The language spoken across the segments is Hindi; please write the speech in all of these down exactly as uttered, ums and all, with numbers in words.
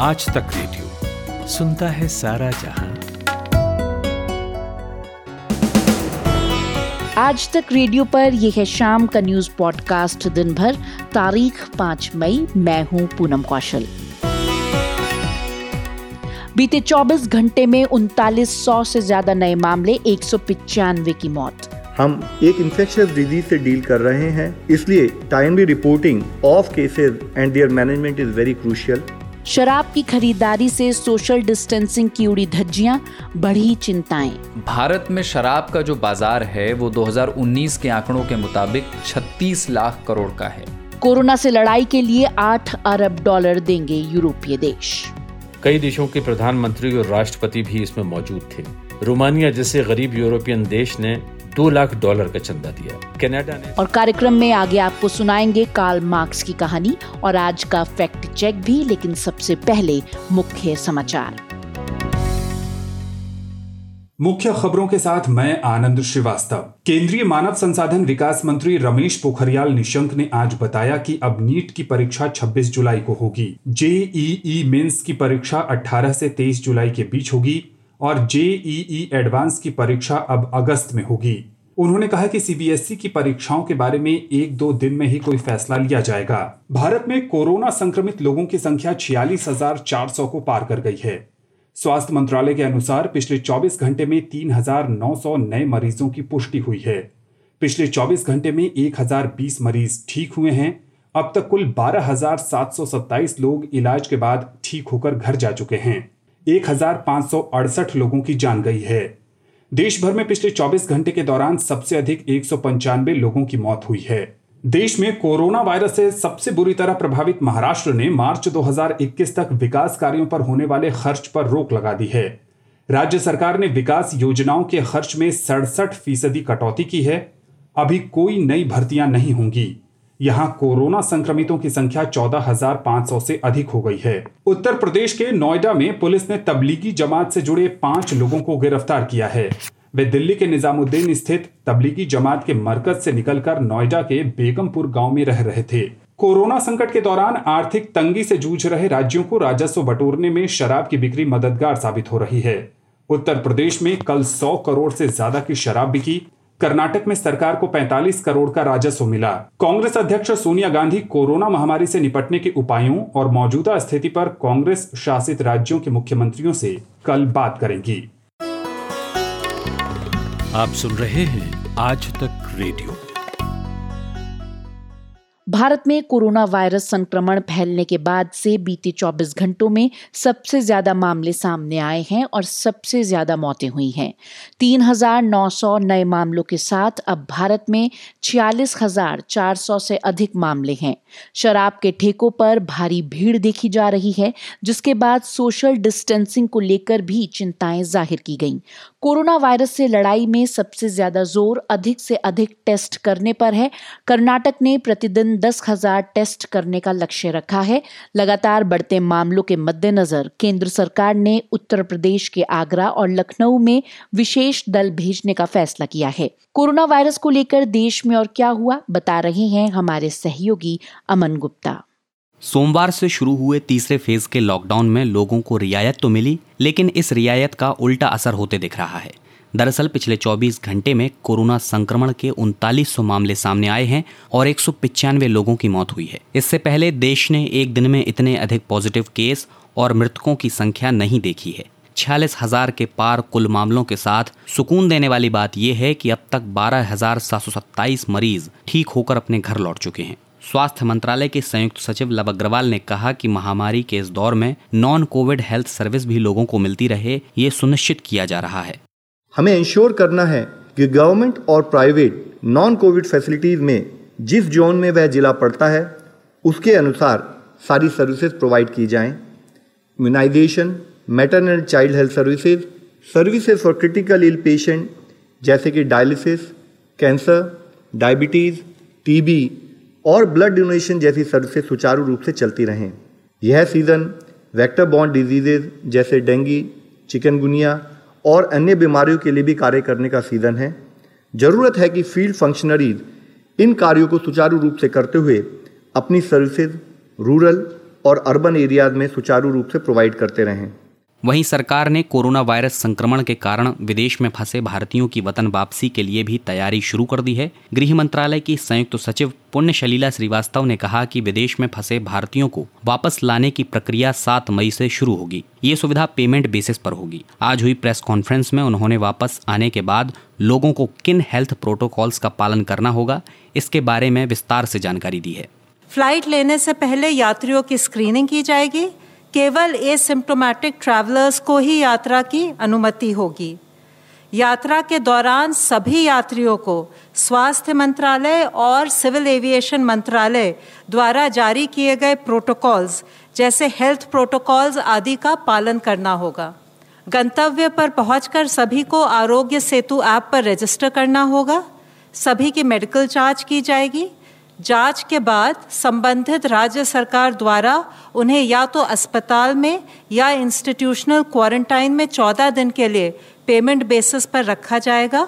आज तक रेडियो सुनता है सारा जहां। आज तक रेडियो पर यह है शाम का न्यूज पॉडकास्ट दिन भर। तारीख पाँच मई। मैं हूं पूनम कौशल। बीते चौबीस घंटे में उनतालीस सौ से ज्यादा नए मामले, एक सौ पिचानवे की मौत। हम एक इंफेक्शियस डिजीज से डील कर रहे हैं, इसलिए timely reporting of cases and their management is very crucial. शराब की खरीदारी से सोशल डिस्टेंसिंग की उड़ी धज्जियां, बढ़ी चिंताएं। भारत में शराब का जो बाजार है वो दो हज़ार उन्नीस के आंकड़ों के मुताबिक छत्तीस लाख करोड़ का है। कोरोना से लड़ाई के लिए आठ अरब डॉलर देंगे यूरोपीय देश। कई देशों के प्रधानमंत्री और राष्ट्रपति भी इसमें मौजूद थे। रोमानिया जैसे गरीब यूरोपियन देश ने दो लाख डॉलर का चंदा दिया। कनाडा ने। और कार्यक्रम में आगे आपको सुनाएंगे कार्ल मार्क्स की कहानी और आज का फैक्ट चेक भी, लेकिन सबसे पहले मुख्य समाचार। मुख्य खबरों के साथ मैं आनंद श्रीवास्तव। केंद्रीय मानव संसाधन विकास मंत्री रमेश पोखरियाल निशंक ने आज बताया कि अब नीट की परीक्षा छब्बीस जुलाई को होगी। जेईई मेंस की परीक्षा अठारह से तेईस जुलाई के बीच होगी और जेईई एडवांस की परीक्षा अब अगस्त में होगी। उन्होंने कहा कि सीबीएसई की परीक्षाओं के बारे में एक दो दिन में ही कोई फैसला लिया जाएगा। भारत में कोरोना संक्रमित लोगों की संख्या छियालीस हज़ार चार सौ को पार कर गई है। स्वास्थ्य मंत्रालय के अनुसार पिछले चौबीस घंटे में तीन हज़ार नौ सौ नए मरीजों की पुष्टि हुई है। पिछले चौबीस घंटे में एक हज़ार बीस मरीज ठीक हुए हैं। अब तक कुल बारह हज़ार सात सौ सत्ताईस लोग इलाज के बाद ठीक होकर घर जा चुके हैं। एक हज़ार पाँच सौ अड़सठ लोगों की जान गई है। देश भर में पिछले चौबीस घंटे के दौरान सबसे अधिक एक सौ पंचानवे लोगों की मौत हुई है। देश में कोरोना वायरस से सबसे बुरी तरह प्रभावित महाराष्ट्र ने मार्च दो हज़ार इक्कीस तक विकास कार्यों पर होने वाले खर्च पर रोक लगा दी है। राज्य सरकार ने विकास योजनाओं के खर्च में सड़सठ फीसदी कटौती की है। अभी कोई नई भर्तियां नहीं होंगी। यहाँ कोरोना संक्रमितों की संख्या चौदह हज़ार पाँच सौ से अधिक हो गई है। उत्तर प्रदेश के नोएडा में पुलिस ने तबलीगी जमात से जुड़े पांच लोगों को गिरफ्तार किया है। वे दिल्ली के निजामुद्दीन स्थित तबलीगी जमात के मरकज से निकलकर नोएडा के बेगमपुर गांव में रह रहे थे। कोरोना संकट के दौरान आर्थिक तंगी से जूझ रहे राज्यों को राजस्व बटोरने में शराब की बिक्री मददगार साबित हो रही है। उत्तर प्रदेश में कल सौ करोड़ से ज्यादा की शराब बिकी। कर्नाटक में सरकार को पैंतालीस करोड़ का राजस्व मिला। कांग्रेस अध्यक्ष सोनिया गांधी कोरोना महामारी से निपटने के उपायों और मौजूदा स्थिति पर कांग्रेस शासित राज्यों के मुख्यमंत्रियों से कल बात करेंगी। आप सुन रहे हैं आज तक रेडियो। भारत में कोरोना वायरस संक्रमण फैलने के बाद से बीते चौबीस घंटों में सबसे ज्यादा मामले सामने आए हैं और सबसे ज्यादा मौतें हुई हैं। तीन हज़ार नौ सौ नए मामलों के साथ अब भारत में छियालीस हज़ार चार सौ से अधिक मामले हैं। शराब के ठेकों पर भारी भीड़ देखी जा रही है, जिसके बाद सोशल डिस्टेंसिंग को लेकर भी चिंताएं जाहिर की गईं। कोरोना वायरस से लड़ाई में सबसे ज्यादा जोर अधिक से अधिक टेस्ट करने पर है। कर्नाटक ने प्रतिदिन दस हजार टेस्ट करने का लक्ष्य रखा है। लगातार बढ़ते मामलों के मद्देनजर केंद्र सरकार ने उत्तर प्रदेश के आगरा और लखनऊ में विशेष दल भेजने का फैसला किया है। कोरोना वायरस को लेकर देश में और क्या हुआ, बता रहे हैं हमारे सहयोगी अमन गुप्ता। सोमवार से शुरू हुए तीसरे फेज के लॉकडाउन में लोगों को रियायत तो मिली, लेकिन इस रियायत का उल्टा असर होते दिख रहा है। दरअसल पिछले चौबीस घंटे में कोरोना संक्रमण के उनतालीस सौ मामले सामने आए हैं और एक सौ पिचानवे लोगों की मौत हुई है। इससे पहले देश ने एक दिन में इतने अधिक पॉजिटिव केस और मृतकों की संख्या नहीं देखी है। छियालीस हजार के पार कुल मामलों के साथ सुकून देने वाली बात यह है कि अब तक बारह हजार सात सौ सत्ताईस मरीज ठीक होकर अपने घर लौट चुके हैं। स्वास्थ्य मंत्रालय के संयुक्त सचिव लव अग्रवाल ने कहा कि महामारी के इस दौर में नॉन कोविड हेल्थ सर्विस भी लोगों को मिलती रहे, ये सुनिश्चित किया जा रहा है। हमें इंश्योर करना है कि गवर्नमेंट और प्राइवेट नॉन कोविड फैसिलिटीज में जिस जोन में वह जिला पड़ता है उसके अनुसार सारी सर्विसेज प्रोवाइड की जाएं। Immunisation, maternal and child health services, services for critical ill patient जैसे कि डायलिसिस, कैंसर, डायबिटीज़, टीबी और ब्लड डोनेशन जैसी सर्विसेज सुचारू रूप से चलती रहें। यह सीज़न वेक्टर बॉर्न डिजीजेज जैसे डेंगू, चिकनगुनिया और अन्य बीमारियों के लिए भी कार्य करने का सीज़न है। ज़रूरत है कि फील्ड फंक्शनरीज इन कार्यों को सुचारू रूप से करते हुए अपनी सर्विसेज रूरल और अर्बन एरियाज में सुचारू रूप से प्रोवाइड करते रहें। वहीं सरकार ने कोरोना वायरस संक्रमण के कारण विदेश में फंसे भारतीयों की वतन वापसी के लिए भी तैयारी शुरू कर दी है। गृह मंत्रालय की संयुक्त सचिव पुण्यशलीला श्रीवास्तव ने कहा कि विदेश में फंसे भारतीयों को वापस लाने की प्रक्रिया सात मई से शुरू होगी। ये सुविधा पेमेंट बेसिस पर होगी। आज हुई प्रेस कॉन्फ्रेंस में उन्होंने वापस आने के बाद लोगों को किन हेल्थ प्रोटोकॉल्स का पालन करना होगा, इसके बारे में विस्तार से जानकारी दी है। फ्लाइट लेने से पहले यात्रियों की स्क्रीनिंग की जाएगी। केवल एसिम्प्टोमेटिक ट्रैवलर्स को ही यात्रा की अनुमति होगी। यात्रा के दौरान सभी यात्रियों को स्वास्थ्य मंत्रालय और सिविल एविएशन मंत्रालय द्वारा जारी किए गए प्रोटोकॉल्स जैसे हेल्थ प्रोटोकॉल्स आदि का पालन करना होगा। गंतव्य पर पहुंचकर सभी को आरोग्य सेतु ऐप पर रजिस्टर करना होगा। सभी की मेडिकल जांच की जाएगी। जांच के बाद संबंधित राज्य सरकार द्वारा उन्हें या तो अस्पताल में या इंस्टीट्यूशनल क्वारंटाइन में चौदह दिन के लिए पेमेंट बेसिस पर रखा जाएगा।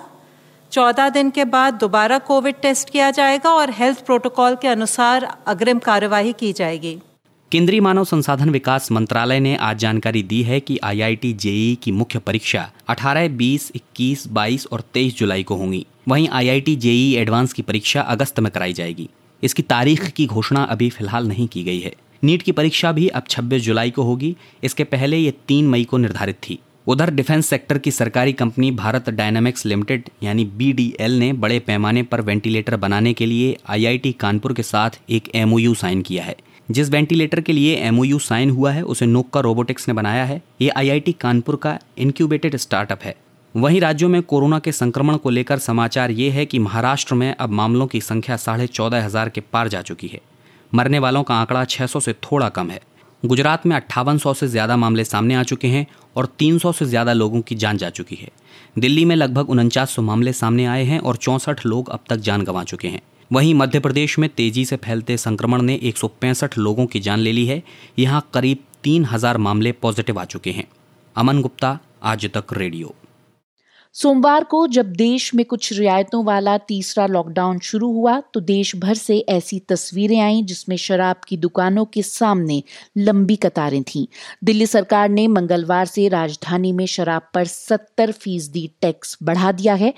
चौदह दिन के बाद दोबारा कोविड टेस्ट किया जाएगा और हेल्थ प्रोटोकॉल के अनुसार अग्रिम कार्यवाही की जाएगी। केंद्रीय मानव संसाधन विकास मंत्रालय ने आज जानकारी दी है कि आईआईटी जेईई की मुख्य परीक्षा अठारह, बीस, इक्कीस, बाईस और तेईस जुलाई को होंगी। वहीं आईआईटी जेईई एडवांस की परीक्षा अगस्त में कराई जाएगी। इसकी तारीख की घोषणा अभी फिलहाल नहीं की गई है। नीट की परीक्षा भी अब छब्बीस जुलाई को होगी। इसके पहले ये तीन मई को निर्धारित थी। उधर डिफेंस सेक्टर की सरकारी कंपनी भारत डायनामिक्स लिमिटेड यानी बी डी एल ने बड़े पैमाने पर वेंटिलेटर बनाने के लिए आईआईटी कानपुर के साथ एक एमओयू साइन किया है। जिस वेंटिलेटर के लिए एमओयू साइन हुआ है उसे नोक्का रोबोटिक्स ने बनाया है। ये आईआईटी कानपुर का इनक्यूबेटेड स्टार्टअप है। वहीं राज्यों में कोरोना के संक्रमण को लेकर समाचार ये है कि महाराष्ट्र में अब मामलों की संख्या साढ़े चौदह हज़ार के पार जा चुकी है। मरने वालों का आंकड़ा छह सौ से थोड़ा कम है। गुजरात में अट्ठावन सौ से ज़्यादा मामले सामने आ चुके हैं और तीन सौ से ज़्यादा लोगों की जान जा चुकी है। दिल्ली में लगभग उनचास सौ मामले सामने आए हैं और चौंसठ लोग अब तक जान गंवा चुके हैं। वहीं मध्य प्रदेश में तेजी से फैलते संक्रमण ने एक सौ पैंसठ लोगों की जान ले ली है। यहाँ करीब तीन हज़ार मामले पॉजिटिव आ चुके हैं। अमन गुप्ता, आज तक रेडियो। सोमवार को जब देश में कुछ रियायतों वाला तीसरा लॉकडाउन शुरू हुआ तो देश भर से ऐसी तस्वीरें आईं जिसमें शराब की दुकानों के सामने लंबी कतारें थीं। दिल्ली सरकार ने मंगलवार से राजधानी में शराब पर सत्तर फीसदी टैक्स बढ़ा दिया है।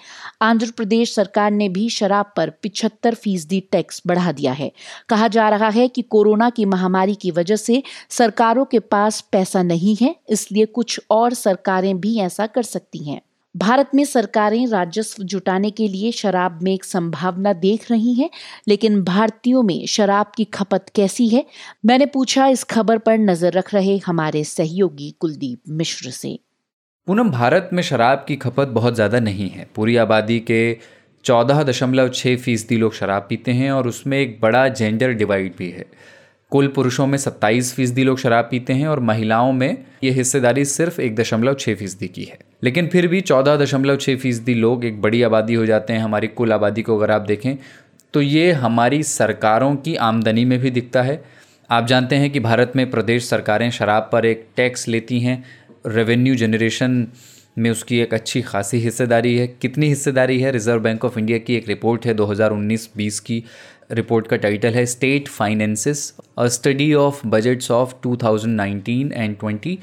आंध्र प्रदेश सरकार ने भी शराब पर पिछहत्तर फीसदी टैक्स बढ़ा दिया है। कहा जा रहा है कि कोरोना की महामारी की वजह से सरकारों के पास पैसा नहीं है, इसलिए कुछ और सरकारें भी ऐसा कर सकती हैं। भारत में सरकारें राजस्व जुटाने के लिए शराब में एक संभावना देख रही हैं, लेकिन भारतीयों में शराब की खपत कैसी है? मैंने पूछा इस खबर पर नजर रख रहे हमारे सहयोगी कुलदीप मिश्र से। पूनम, भारत में शराब की खपत बहुत ज़्यादा नहीं है। पूरी आबादी के चौदह दशमलव छः फीसदी लोग शराब पीते हैं और उसमें एक बड़ा जेंडर डिवाइड भी है। कुल पुरुषों में सत्ताईस फीसदी लोग शराब पीते हैं और महिलाओं में ये हिस्सेदारी सिर्फ एक दशमलव छः फीसदी की है। लेकिन फिर भी चौदह दशमलव छः फीसदी लोग एक बड़ी आबादी हो जाते हैं हमारी कुल आबादी को। अगर आप देखें तो ये हमारी सरकारों की आमदनी में भी दिखता है। आप जानते हैं कि भारत में प्रदेश सरकारें शराब पर एक टैक्स लेती हैं। रेवेन्यू जनरेशन में उसकी एक अच्छी खासी हिस्सेदारी है। कितनी हिस्सेदारी है? रिजर्व बैंक ऑफ इंडिया की एक रिपोर्ट है दो हज़ार उन्नीस बीस की। रिपोर्ट का टाइटल है state finances a study of budgets of दो हज़ार उन्नीस एंड बीस,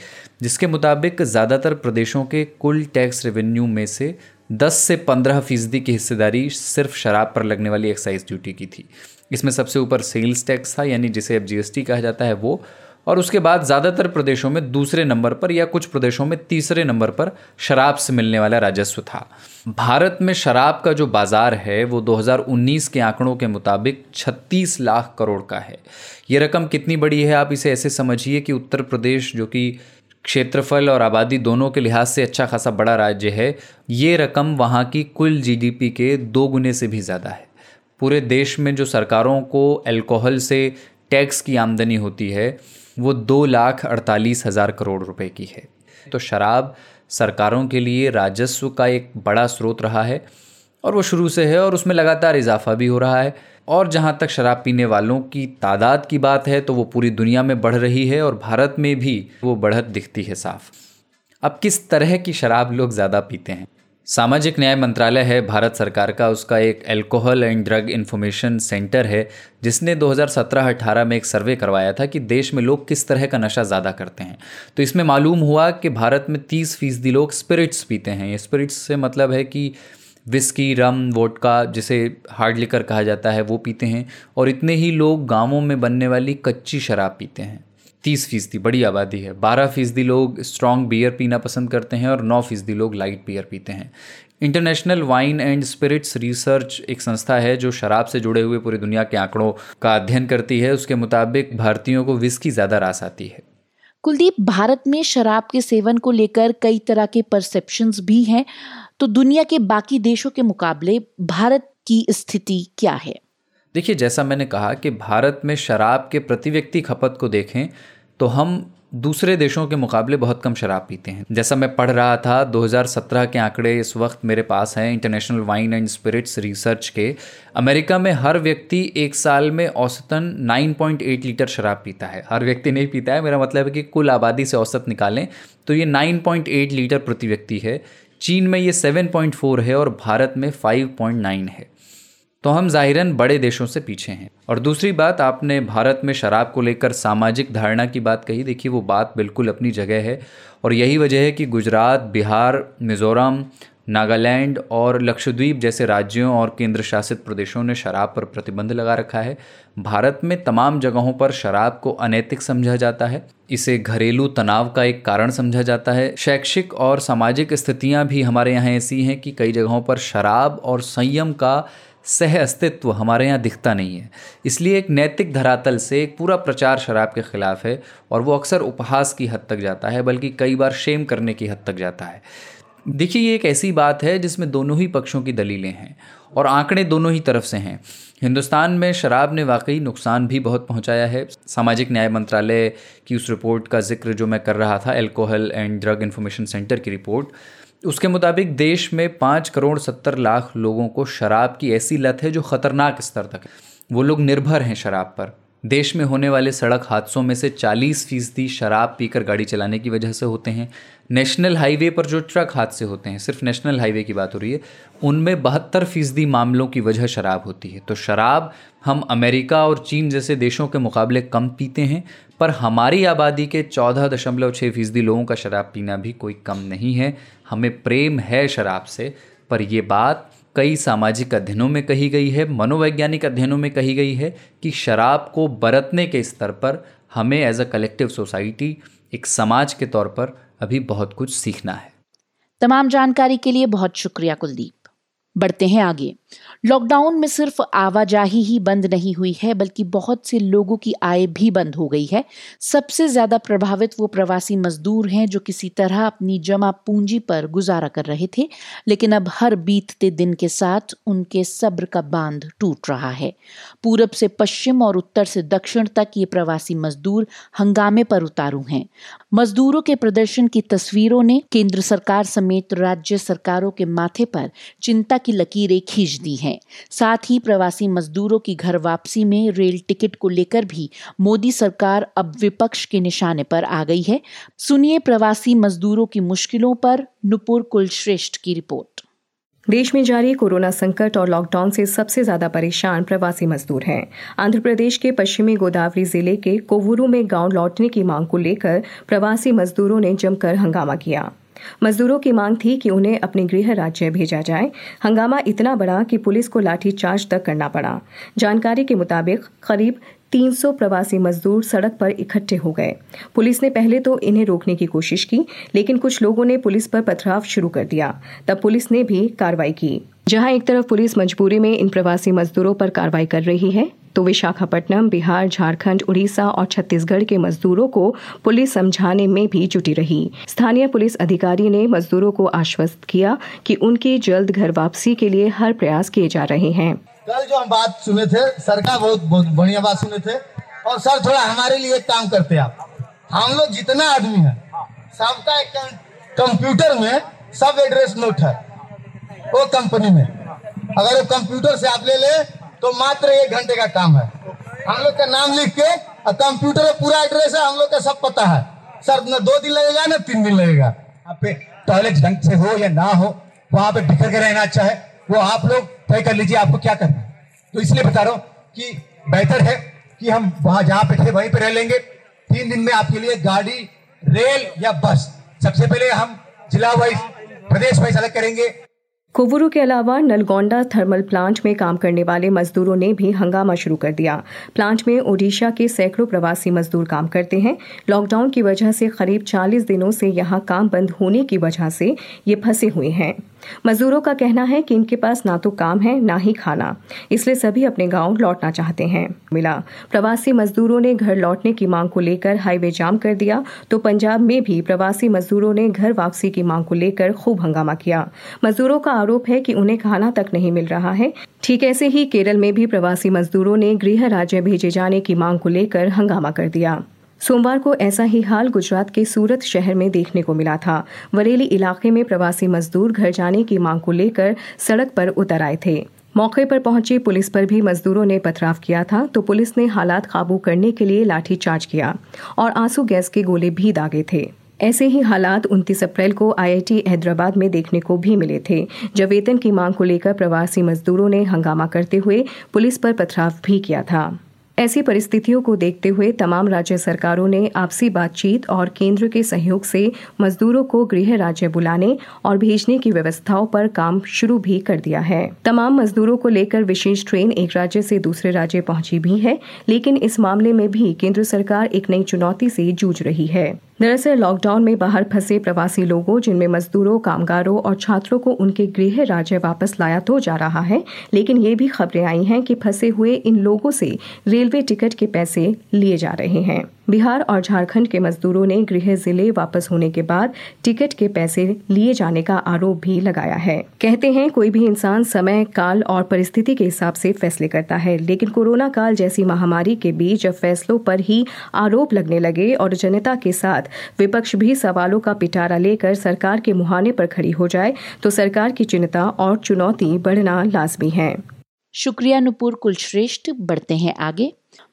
जिसके मुताबिक ज़्यादातर प्रदेशों के कुल टैक्स रेवेन्यू में से दस से पंद्रह फीसदी की हिस्सेदारी सिर्फ शराब पर लगने वाली एक्साइज ड्यूटी की थी। इसमें सबसे ऊपर सेल्स टैक्स था, यानी जिसे अब जीएसटी कहा जाता है वो, और उसके बाद ज़्यादातर प्रदेशों में दूसरे नंबर पर या कुछ प्रदेशों में तीसरे नंबर पर शराब से मिलने वाला राजस्व था। भारत में शराब का जो बाज़ार है वो दो हज़ार उन्नीस के आंकड़ों के मुताबिक छत्तीस लाख करोड़ का है। ये रकम कितनी बड़ी है? आप इसे ऐसे समझिए कि उत्तर प्रदेश, जो कि क्षेत्रफल और आबादी दोनों के लिहाज से अच्छा खासा बड़ा राज्य है, ये रकम वहाँ की कुल जीडीपी के दो गुने से भी ज़्यादा है। पूरे देश में जो सरकारों को अल्कोहल से टैक्स की आमदनी होती है वो दो लाख अड़तालीस हज़ार करोड़ रुपए की है। तो शराब सरकारों के लिए राजस्व का एक बड़ा स्रोत रहा है और वो शुरू से है और उसमें लगातार इजाफा भी हो रहा है। और जहाँ तक शराब पीने वालों की तादाद की बात है तो वो पूरी दुनिया में बढ़ रही है और भारत में भी वो बढ़त दिखती है साफ। अब किस तरह की शराब लोग ज़्यादा पीते हैं? सामाजिक न्याय मंत्रालय है भारत सरकार का, उसका एक alcohol and drug information centre है जिसने दो हज़ार सत्रह अठारह में एक सर्वे करवाया था कि देश में लोग किस तरह का नशा ज़्यादा करते हैं। तो इसमें मालूम हुआ कि भारत में तीस फीसदी लोग स्पिरिट्स पीते हैं। ये स्पिरिट्स से मतलब है कि विस्की, रम, वोडका जिसे हार्ड लिकर कहा जाता है वो पीते हैं, और इतने ही लोग गाँवों में बनने वाली कच्ची शराब पीते हैं। तीस फीसदी बड़ी आबादी है। बारह फीसदी लोग स्ट्रॉन्ग बियर पीना पसंद करते हैं और नौ फीसदी लोग लाइट बियर पीते हैं। International wine and spirits research एक संस्था है जो शराब से जुड़े हुए पूरी दुनिया के आंकड़ों का अध्ययन करती है। उसके मुताबिक भारतीयों को विस्की ज़्यादा रास आती है। कुलदीप, भारत में शराब के सेवन को लेकर कई तरह के परसेप्शंस भी हैं, तो दुनिया के बाकी देशों के मुकाबले भारत की स्थिति क्या है? देखिए, जैसा मैंने कहा कि भारत में शराब के प्रति व्यक्ति खपत को देखें तो हम दूसरे देशों के मुकाबले बहुत कम शराब पीते हैं। जैसा मैं पढ़ रहा था, दो हज़ार सत्रह के आंकड़े इस वक्त मेरे पास हैं international wine and spirits research के। अमेरिका में हर व्यक्ति एक साल में औसतन नौ पॉइंट आठ लीटर शराब पीता है। हर व्यक्ति नहीं पीता है, मेरा मतलब है कि कुल आबादी से औसत निकालें तो ये नौ पॉइंट आठ लीटर प्रति व्यक्ति है। चीन में ये सात पॉइंट चार है और भारत में पाँच पॉइंट नौ है। तो हम ज़ाहिरन बड़े देशों से पीछे हैं। और दूसरी बात, आपने भारत में शराब को लेकर सामाजिक धारणा की बात कही। देखिए, वो बात बिल्कुल अपनी जगह है और यही वजह है कि गुजरात, बिहार, मिज़ोरम, नागालैंड और लक्षद्वीप जैसे राज्यों और केंद्र शासित प्रदेशों ने शराब पर प्रतिबंध लगा रखा है। भारत में तमाम जगहों पर शराब को अनैतिक समझा जाता है। इसे घरेलू तनाव का एक कारण समझा जाता है। शैक्षिक और सामाजिक स्थितियाँ भी हमारे यहाँ ऐसी हैं कि कई जगहों पर शराब और संयम का सह अस्तित्व हमारे यहाँ दिखता नहीं है। इसलिए एक नैतिक धरातल से एक पूरा प्रचार शराब के खिलाफ है और वो अक्सर उपहास की हद तक जाता है, बल्कि कई बार शेम करने की हद तक जाता है। देखिए, ये एक ऐसी बात है जिसमें दोनों ही पक्षों की दलीलें हैं और आंकड़े दोनों ही तरफ से हैं। हिंदुस्तान में शराब ने वाकई नुकसान भी बहुत पहुंचाया है। सामाजिक न्याय मंत्रालय की उस रिपोर्ट का जिक्र जो मैं कर रहा था, alcohol and drug information centre की रिपोर्ट, उसके मुताबिक देश में पाँच करोड़ सत्तर लाख लोगों को शराब की ऐसी लत है जो खतरनाक स्तर तक है। वो लोग निर्भर हैं शराब पर। देश में होने वाले सड़क हादसों में से चालीस फीसदी शराब पीकर गाड़ी चलाने की वजह से होते हैं। नेशनल हाईवे पर जो ट्रक हादसे होते हैं, सिर्फ नेशनल हाईवे की बात हो रही है, उनमें बहत्तर फीसदी मामलों की वजह शराब होती है। तो शराब हम अमेरिका और चीन जैसे देशों के मुकाबले कम पीते हैं, पर हमारी आबादी के चौदह दशमलव छः फीसदी लोगों का शराब पीना भी कोई कम नहीं है। हमें प्रेम है शराब से, पर यह बात कई सामाजिक अध्ययनों में कही गई है, मनोवैज्ञानिक अध्ययनों में कही गई है कि शराब को बरतने के स्तर पर हमें एज अ कलेक्टिव सोसाइटी, एक समाज के तौर पर अभी बहुत कुछ सीखना है। तमाम जानकारी के लिए बहुत शुक्रिया कुलदीप। बढ़ते हैं आगे। लॉकडाउन में सिर्फ आवाजाही ही बंद नहीं हुई है, बल्कि बहुत से लोगों की आय भी बंद हो गई है। सबसे ज्यादा प्रभावित वो प्रवासी मजदूर हैं जो किसी तरह अपनी जमा पूंजी पर गुजारा कर रहे थे, लेकिन अब हर बीतते दिन के साथ उनके सब्र का बांध टूट रहा है। पूरब से पश्चिम और उत्तर से दक्षिण तक ये प्रवासी मजदूर हंगामे पर उतारू हैं। मजदूरों के प्रदर्शन की तस्वीरों ने केंद्र सरकार समेत राज्य सरकारों के माथे पर चिंता की लकीरें खींच दी हैं। साथ ही प्रवासी मजदूरों की घर वापसी में रेल टिकट को लेकर भी मोदी सरकार अब विपक्ष के निशाने पर आ गई है। सुनिए प्रवासी मजदूरों की मुश्किलों पर नुपुर कुलश्रेष्ठ की रिपोर्ट। देश में जारी कोरोना संकट और लॉकडाउन से सबसे ज्यादा परेशान प्रवासी मजदूर हैं। आंध्र प्रदेश के पश्चिमी गोदावरी जिले के कोवूरू में गांव लौटने की मांग को लेकर प्रवासी मजदूरों ने जमकर हंगामा किया। मजदूरों की मांग थी कि उन्हें अपने गृह राज्य भेजा जाए। हंगामा इतना बड़ा कि पुलिस को लाठीचार्ज तक करना पड़ा। जानकारी के मुताबिक करीब तीन सौ प्रवासी मजदूर सड़क पर इकट्ठे हो गए। पुलिस ने पहले तो इन्हें रोकने की कोशिश की, लेकिन कुछ लोगों ने पुलिस पर पथराव शुरू कर दिया। तब पुलिस ने भी कार्रवाई की। जहां एक तरफ पुलिस मजबूरी में इन प्रवासी मजदूरों पर कार्रवाई कर रही है, तो विशाखापट्टनम, बिहार, झारखंड, उड़ीसा और छत्तीसगढ़ के मजदूरों को पुलिस समझाने में भी जुटी रही। स्थानीय पुलिस अधिकारी ने मजदूरों को आश्वस्त किया कि उनकी जल्द घर वापसी के लिए हर प्रयास किए जा रहे हैं। कल जो हम बात सुने थे सर का, बहुत बहुत बढ़िया बात सुने थे। और सर, थोड़ा हमारे लिए एक काम करते आप। हम लोग जितना आदमी है सबका एक कंप्यूटर में सब एड्रेस नोट है वो कंपनी में। अगर वो कंप्यूटर से आप ले ले तो मात्र एक घंटे का काम है। हम लोग का नाम लिख के और कंप्यूटर में पूरा एड्रेस है, हम लोग का सब पता है। सर, न दो दिन लगेगा न तीन दिन लगेगा। टॉयलेट ढंग से हो या ना हो, वहां पर बिखर के रहना अच्छा है, वो आप लोग तय कर लीजिए आपको क्या करना है। तो इसलिए बता रहा हूँ कि बेहतर है कि हम वहां जहां पे थे वहीं पे रह लेंगे। तीन दिन में आपके लिए गाड़ी, रेल या बस, सबसे पहले हम जिला वाइज, प्रदेश वाइज अलग करेंगे। कोवुरू के अलावा नलगोंडा थर्मल प्लांट में काम करने वाले मजदूरों ने भी हंगामा शुरू कर दिया। प्लांट में ओडिशा के सैकड़ों प्रवासी मजदूर काम करते हैं। लॉकडाउन की वजह से करीब चालीस दिनों से यहां काम बंद होने की वजह से ये फंसे हुए हैं। मजदूरों का कहना है कि इनके पास ना तो काम है ना ही खाना, इसलिए सभी अपने गांव लौटना चाहते हैं। मिला प्रवासी मजदूरों ने घर लौटने की मांग को लेकर हाईवे जाम कर दिया, तो पंजाब में भी प्रवासी मजदूरों ने घर वापसी की मांग को लेकर खूब हंगामा किया। मजदूरों का आरोप है कि उन्हें खाना तक नहीं मिल रहा है। ठीक ऐसे ही केरल में भी प्रवासी मजदूरों ने गृह राज्य भेजे जाने की मांग को लेकर हंगामा कर दिया। सोमवार को ऐसा ही हाल गुजरात के सूरत शहर में देखने को मिला था। वरेली इलाके में प्रवासी मजदूर घर जाने की मांग को लेकर सड़क पर उतर आए थे। मौके पर पहुंची पुलिस पर भी मजदूरों ने पथराव किया था, तो पुलिस ने हालात काबू करने के लिए लाठीचार्ज किया और आंसू गैस के गोले भी दागे थे। ऐसे ही हालात उनतीस अप्रैल को आईआईटी हैदराबाद में देखने को भी मिले थे, जब वेतन की मांग को लेकर प्रवासी मजदूरों ने हंगामा करते हुए पुलिस पर पथराव भी किया था। ऐसी परिस्थितियों को देखते हुए तमाम राज्य सरकारों ने आपसी बातचीत और केंद्र के सहयोग से मजदूरों को गृह राज्य बुलाने और भेजने की व्यवस्थाओं पर काम शुरू भी कर दिया है। तमाम मजदूरों को लेकर विशेष ट्रेन एक राज्य से दूसरे राज्य पहुंची भी है, लेकिन इस मामले में भी केंद्र सरकार एक नई चुनौती से जूझ रही है। दरअसल लॉकडाउन में बाहर फंसे प्रवासी लोगों, जिनमें मजदूरों, कामगारों और छात्रों को उनके गृह राज्य वापस लाया तो जा रहा है, लेकिन ये भी खबरें आई हैं कि फंसे हुए इन लोगों से रेलवे टिकट के पैसे लिए जा रहे हैं। बिहार और झारखंड के मजदूरों ने गृह जिले वापस होने के बाद टिकट के पैसे लिए जाने का आरोप भी लगाया है। कहते हैं कोई भी इंसान समय, काल और परिस्थिति के हिसाब से फैसले करता है, लेकिन कोरोना काल जैसी महामारी के बीच जब फैसलों पर ही आरोप लगने लगे और जनता के साथ विपक्ष भी सवालों का पिटारा लेकर सरकार के मुहाने पर खड़ी हो जाए, तो सरकार की चिंता और चुनौती बढ़ना लाजमी है। शुक्रिया नुपुर कुलश्रेष्ठ। बढ़ते हैं आगे।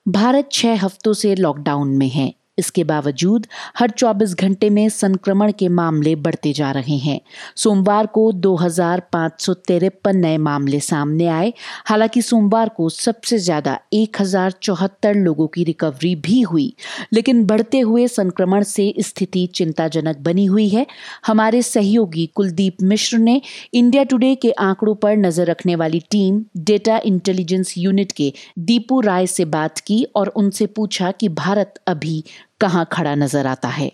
भारत छह हफ्तों से लॉकडाउन में है। इसके बावजूद हर चौबीस घंटे में संक्रमण के मामले बढ़ते जा रहे हैं। सोमवार को दो हजार पाँच सौ तिरपन नए मामले सामने आए। हालांकि सोमवार को सबसे ज्यादा एक हजार चौहत्तर लोगों की रिकवरी भी हुई, लेकिन बढ़ते हुए संक्रमण से स्थिति चिंताजनक बनी हुई है। हमारे सहयोगी कुलदीप मिश्र ने इंडिया टुडे के आंकड़ों पर नजर रखने वाली टीम डेटा इंटेलिजेंस यूनिट के दीपू राय से बात की और उनसे पूछा कि भारत अभी कहां खड़ा नजर आता है।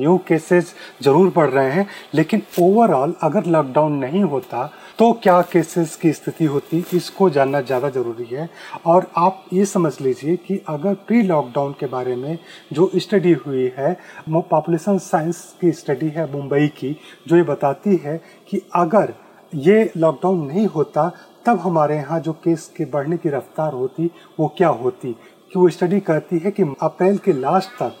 न्यू केसेस जरूर बढ़ रहे हैं, लेकिन ओवरऑल अगर लॉकडाउन नहीं होता तो क्या केसेस की स्थिति होती, इसको जानना ज़्यादा ज़रूरी है। और आप ये समझ लीजिए कि अगर प्री लॉकडाउन के बारे में जो स्टडी हुई है, वो पॉपुलेशन साइंस की स्टडी है मुंबई की, जो ये बताती है कि अगर ये लॉकडाउन नहीं होता तब हमारे यहाँ जो केस के बढ़ने की रफ्तार होती वो क्या होती, कि वो स्टडी कहती है कि अप्रैल के लास्ट तक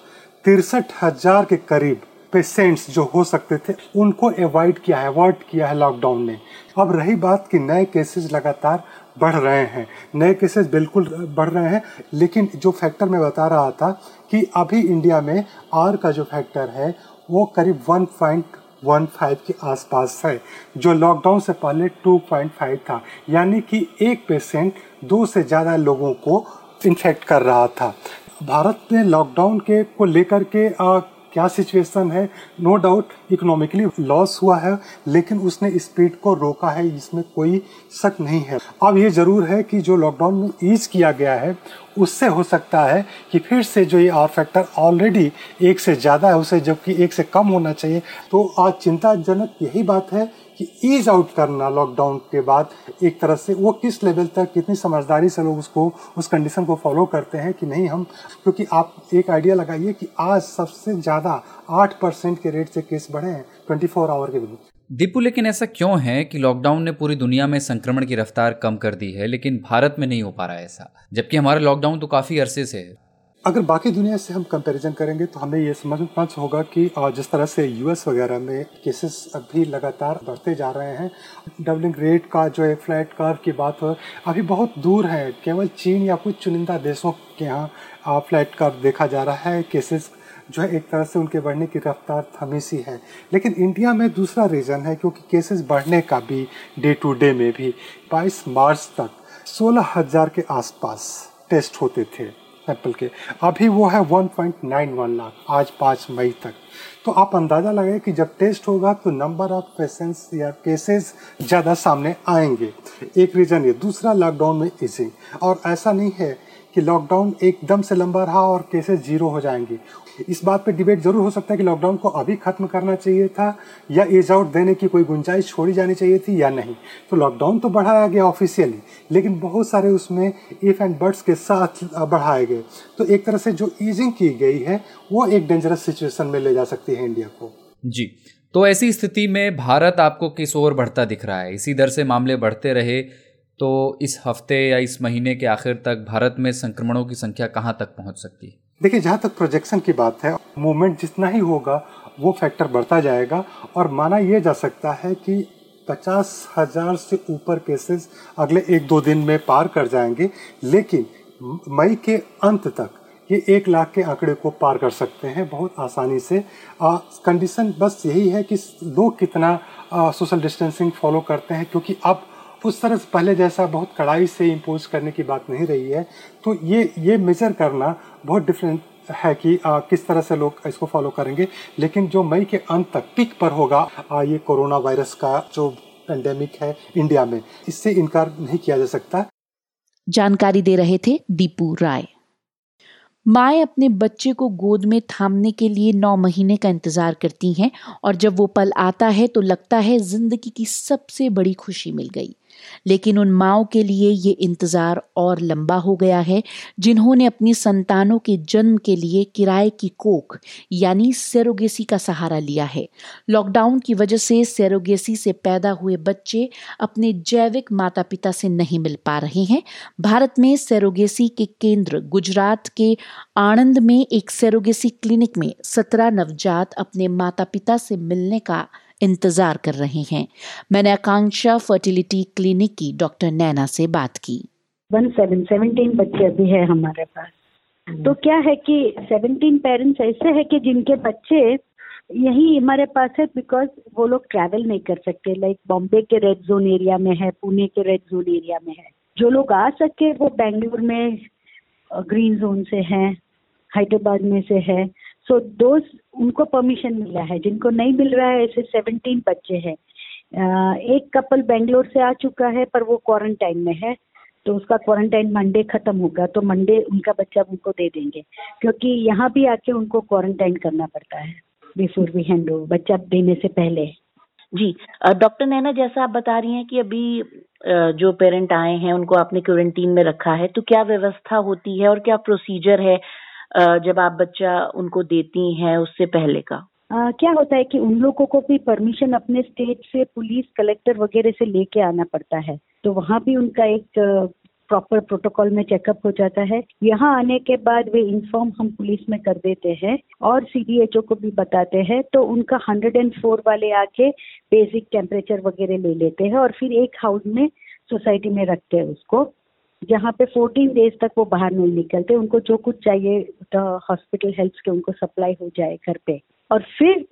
तिरसठ हजार के करीब पेशेंट्स जो हो सकते थे उनको एवॉइड किया है, अवॉइड किया है लॉकडाउन ने। अब रही बात कि नए केसेस लगातार बढ़ रहे हैं, नए केसेस बिल्कुल बढ़ रहे हैं, लेकिन जो फैक्टर मैं बता रहा था कि अभी इंडिया में आर का जो फैक्टर है वो करीब वन पॉइंट वन फाइव के आसपास है, जो लॉकडाउन से पहले टू पॉइंट फाइव था, यानी कि एक पेशेंट दो से ज़्यादा लोगों को इन्फेक्ट कर रहा था। भारत में लॉकडाउन के को लेकर के आ, क्या सिचुएशन है, नो डाउट इकोनॉमिकली लॉस हुआ है, लेकिन उसने स्पीड को रोका है, इसमें कोई शक नहीं है। अब ये ज़रूर है कि जो लॉकडाउन में ईज किया गया है उससे हो सकता है कि फिर से जो ये आर फैक्टर ऑलरेडी एक से ज़्यादा है उसे, जबकि एक से कम होना चाहिए, तो आज चिंताजनक यही बात है कि ईज आउट करना लॉकडाउन के बाद एक तरह से वो किस लेवल तक, कितनी समझदारी से लोग उसको, उस कंडीशन को फॉलो करते हैं कि नहीं हम, क्योंकि आप एक आइडिया लगाइए कि आज सबसे ज़्यादा आठ परसेंट के रेट से केस बढ़े हैं ट्वेंटी फोर आवर के बीच। दीपू, लेकिन ऐसा क्यों है कि लॉकडाउन ने पूरी दुनिया में संक्रमण की रफ्तार कम कर दी है, लेकिन भारत में नहीं हो पा रहा है ऐसा, जबकि हमारा लॉकडाउन तो काफ़ी अरसे से है। अगर बाकी दुनिया से हम कंपैरिजन करेंगे तो हमें ये समझना होगा कि जिस तरह से यूएस वगैरह में केसेस अभी लगातार बढ़ते जा रहे हैं, डबलिंग रेट का जो है फ्लैट कर्व की बात हो, अभी बहुत दूर है, केवल चीन या कुछ चुनिंदा देशों के यहाँ फ्लैट कर्व देखा जा रहा है केसेस जो है एक तरह से उनके बढ़ने की रफ्तार थमी सी है। लेकिन इंडिया में दूसरा रीज़न है क्योंकि केसेस बढ़ने का भी डे टू डे में भी बाईस मार्च तक सोलह हज़ार के आसपास टेस्ट होते थे सैंपल के, अभी वो है एक पॉइंट नौ एक लाख आज पाँच मई तक। तो आप अंदाज़ा लगाइए कि जब टेस्ट होगा तो नंबर ऑफ पेशेंट्स या केसेस ज़्यादा सामने आएंगे, एक रीज़न ये। दूसरा लॉकडाउन में ईजिंग, और ऐसा नहीं है कि लॉकडाउन एकदम से लंबा रहा और केसेस जीरो हो जाएंगे। इस बात पे डिबेट ज़रूर हो सकता है कि लॉकडाउन को अभी ख़त्म करना चाहिए था या एज आउट देने की कोई गुंजाइश छोड़ी जानी चाहिए थी या नहीं। तो लॉकडाउन तो बढ़ाया गया ऑफिशियली, लेकिन बहुत सारे उसमें इफ़ एंड बट्स के साथ बढ़ाए गए। तो एक तरह से जो ईजिंग की गई है वो एक डेंजरस सिचुएशन में ले जा सकती है इंडिया को। जी, तो ऐसी स्थिति में भारत आपको किस ओर बढ़ता दिख रहा है? इसी दर से मामले बढ़ते रहे तो इस हफ्ते या इस महीने के आखिर तक भारत में संक्रमणों की संख्या कहाँ तक पहुँच सकती है? देखिए, जहाँ तक प्रोजेक्शन की बात है, मूवमेंट जितना ही होगा वो फैक्टर बढ़ता जाएगा और माना यह जा सकता है कि पचास हज़ार से ऊपर केसेस अगले एक दो दिन में पार कर जाएंगे, लेकिन मई के अंत तक ये एक लाख के आंकड़े को पार कर सकते हैं बहुत आसानी से। कंडीशन बस यही है कि लोग कितना सोशल डिस्टेंसिंग फॉलो करते हैं, क्योंकि अब उस तरह से पहले जैसा बहुत कड़ाई से इम्पोज करने की बात नहीं रही है। तो ये ये मेजर करना बहुत डिफरेंट है कि आ, किस तरह से लोग इसको फॉलो करेंगे। लेकिन जो मई के अंत तक पीक पर होगा आ, ये कोरोना वायरस का जो पेंडेमिक है इंडिया में, इससे इनकार नहीं किया जा सकता। जानकारी दे रहे थे दीपू राय। माएँ अपने बच्चे को गोद में थामने के लिए नौ महीने का इंतज़ार करती हैं और जब वो पल आता है तो लगता है जिंदगी की सबसे बड़ी खुशी मिल गई। लेकिन उन माओं के लिए ये इंतज़ार और लंबा हो गया है जिन्होंने अपनी संतानों के जन्म के लिए किराए की कोख यानी सेरोगेसी का सहारा लिया है। लॉकडाउन की वजह से सेरोगेसी से पैदा हुए बच्चे अपने जैविक माता पिता से नहीं मिल पा रहे हैं। भारत में सेरोगेसी के केंद्र गुजरात के आणंद में एक सेरोगेसी क्लिनिक में सत्रह नवजात अपने माता पिता से मिलने का इंतजार कर रहे हैं। मैंने आकांक्षा फर्टिलिटी क्लिनिक की डॉक्टर नैना से बात की। सत्रह बच्चे अभी है हमारे पास। तो क्या है कि सत्रह पेरेंट्स ऐसे हैं कि जिनके बच्चे यही हमारे पास है, बिकॉज वो लोग ट्रैवल नहीं कर सकते। लाइक बॉम्बे के रेड जोन एरिया में है, पुणे के रेड जोन एरिया में है। जो लोग आ सके वो बेंगलुरु में ग्रीन जोन से है, हैदराबाद में से है। सो so, दोज उनको परमिशन मिला है, जिनको नहीं मिल रहा है ऐसे सत्रह बच्चे हैं। एक कपल बेंगलोर से आ चुका है पर वो क्वारंटाइन में है, तो उसका क्वारंटाइन मंडे खत्म होगा, तो मंडे उनका बच्चा उनको दे देंगे, क्योंकि यहाँ भी आके उनको क्वारंटाइन करना पड़ता है बिफोर वी हैंड ओवर, बच्चा देने से पहले। जी डॉक्टर नैना, जैसा आप बता रही हैं कि अभी जो पेरेंट आए हैं उनको आपने क्वारंटीन में रखा है, तो क्या व्यवस्था होती है और क्या प्रोसीजर है जब आप बच्चा उनको देती हैं उससे पहले का? आ, क्या होता है कि उन लोगों को भी परमिशन अपने स्टेट से पुलिस कलेक्टर वगैरह से लेके आना पड़ता है, तो वहाँ भी उनका एक प्रॉपर प्रोटोकॉल में चेकअप हो जाता है। यहाँ आने के बाद वे इन्फॉर्म हम पुलिस में कर देते हैं और सीडीएचओ को भी बताते हैं, तो उनका एक सौ चार वाले आके बेसिक टेम्परेचर वगैरह ले लेते हैं और फिर एक हाउस में सोसाइटी में रखते हैं उसको, जहाँ पे चौदह डेज तक वो बाहर नहीं निकलते। उनको जो कुछ चाहिए हॉस्पिटल हेल्प्स के उनको सप्लाई हो जाए घर पे, और फिर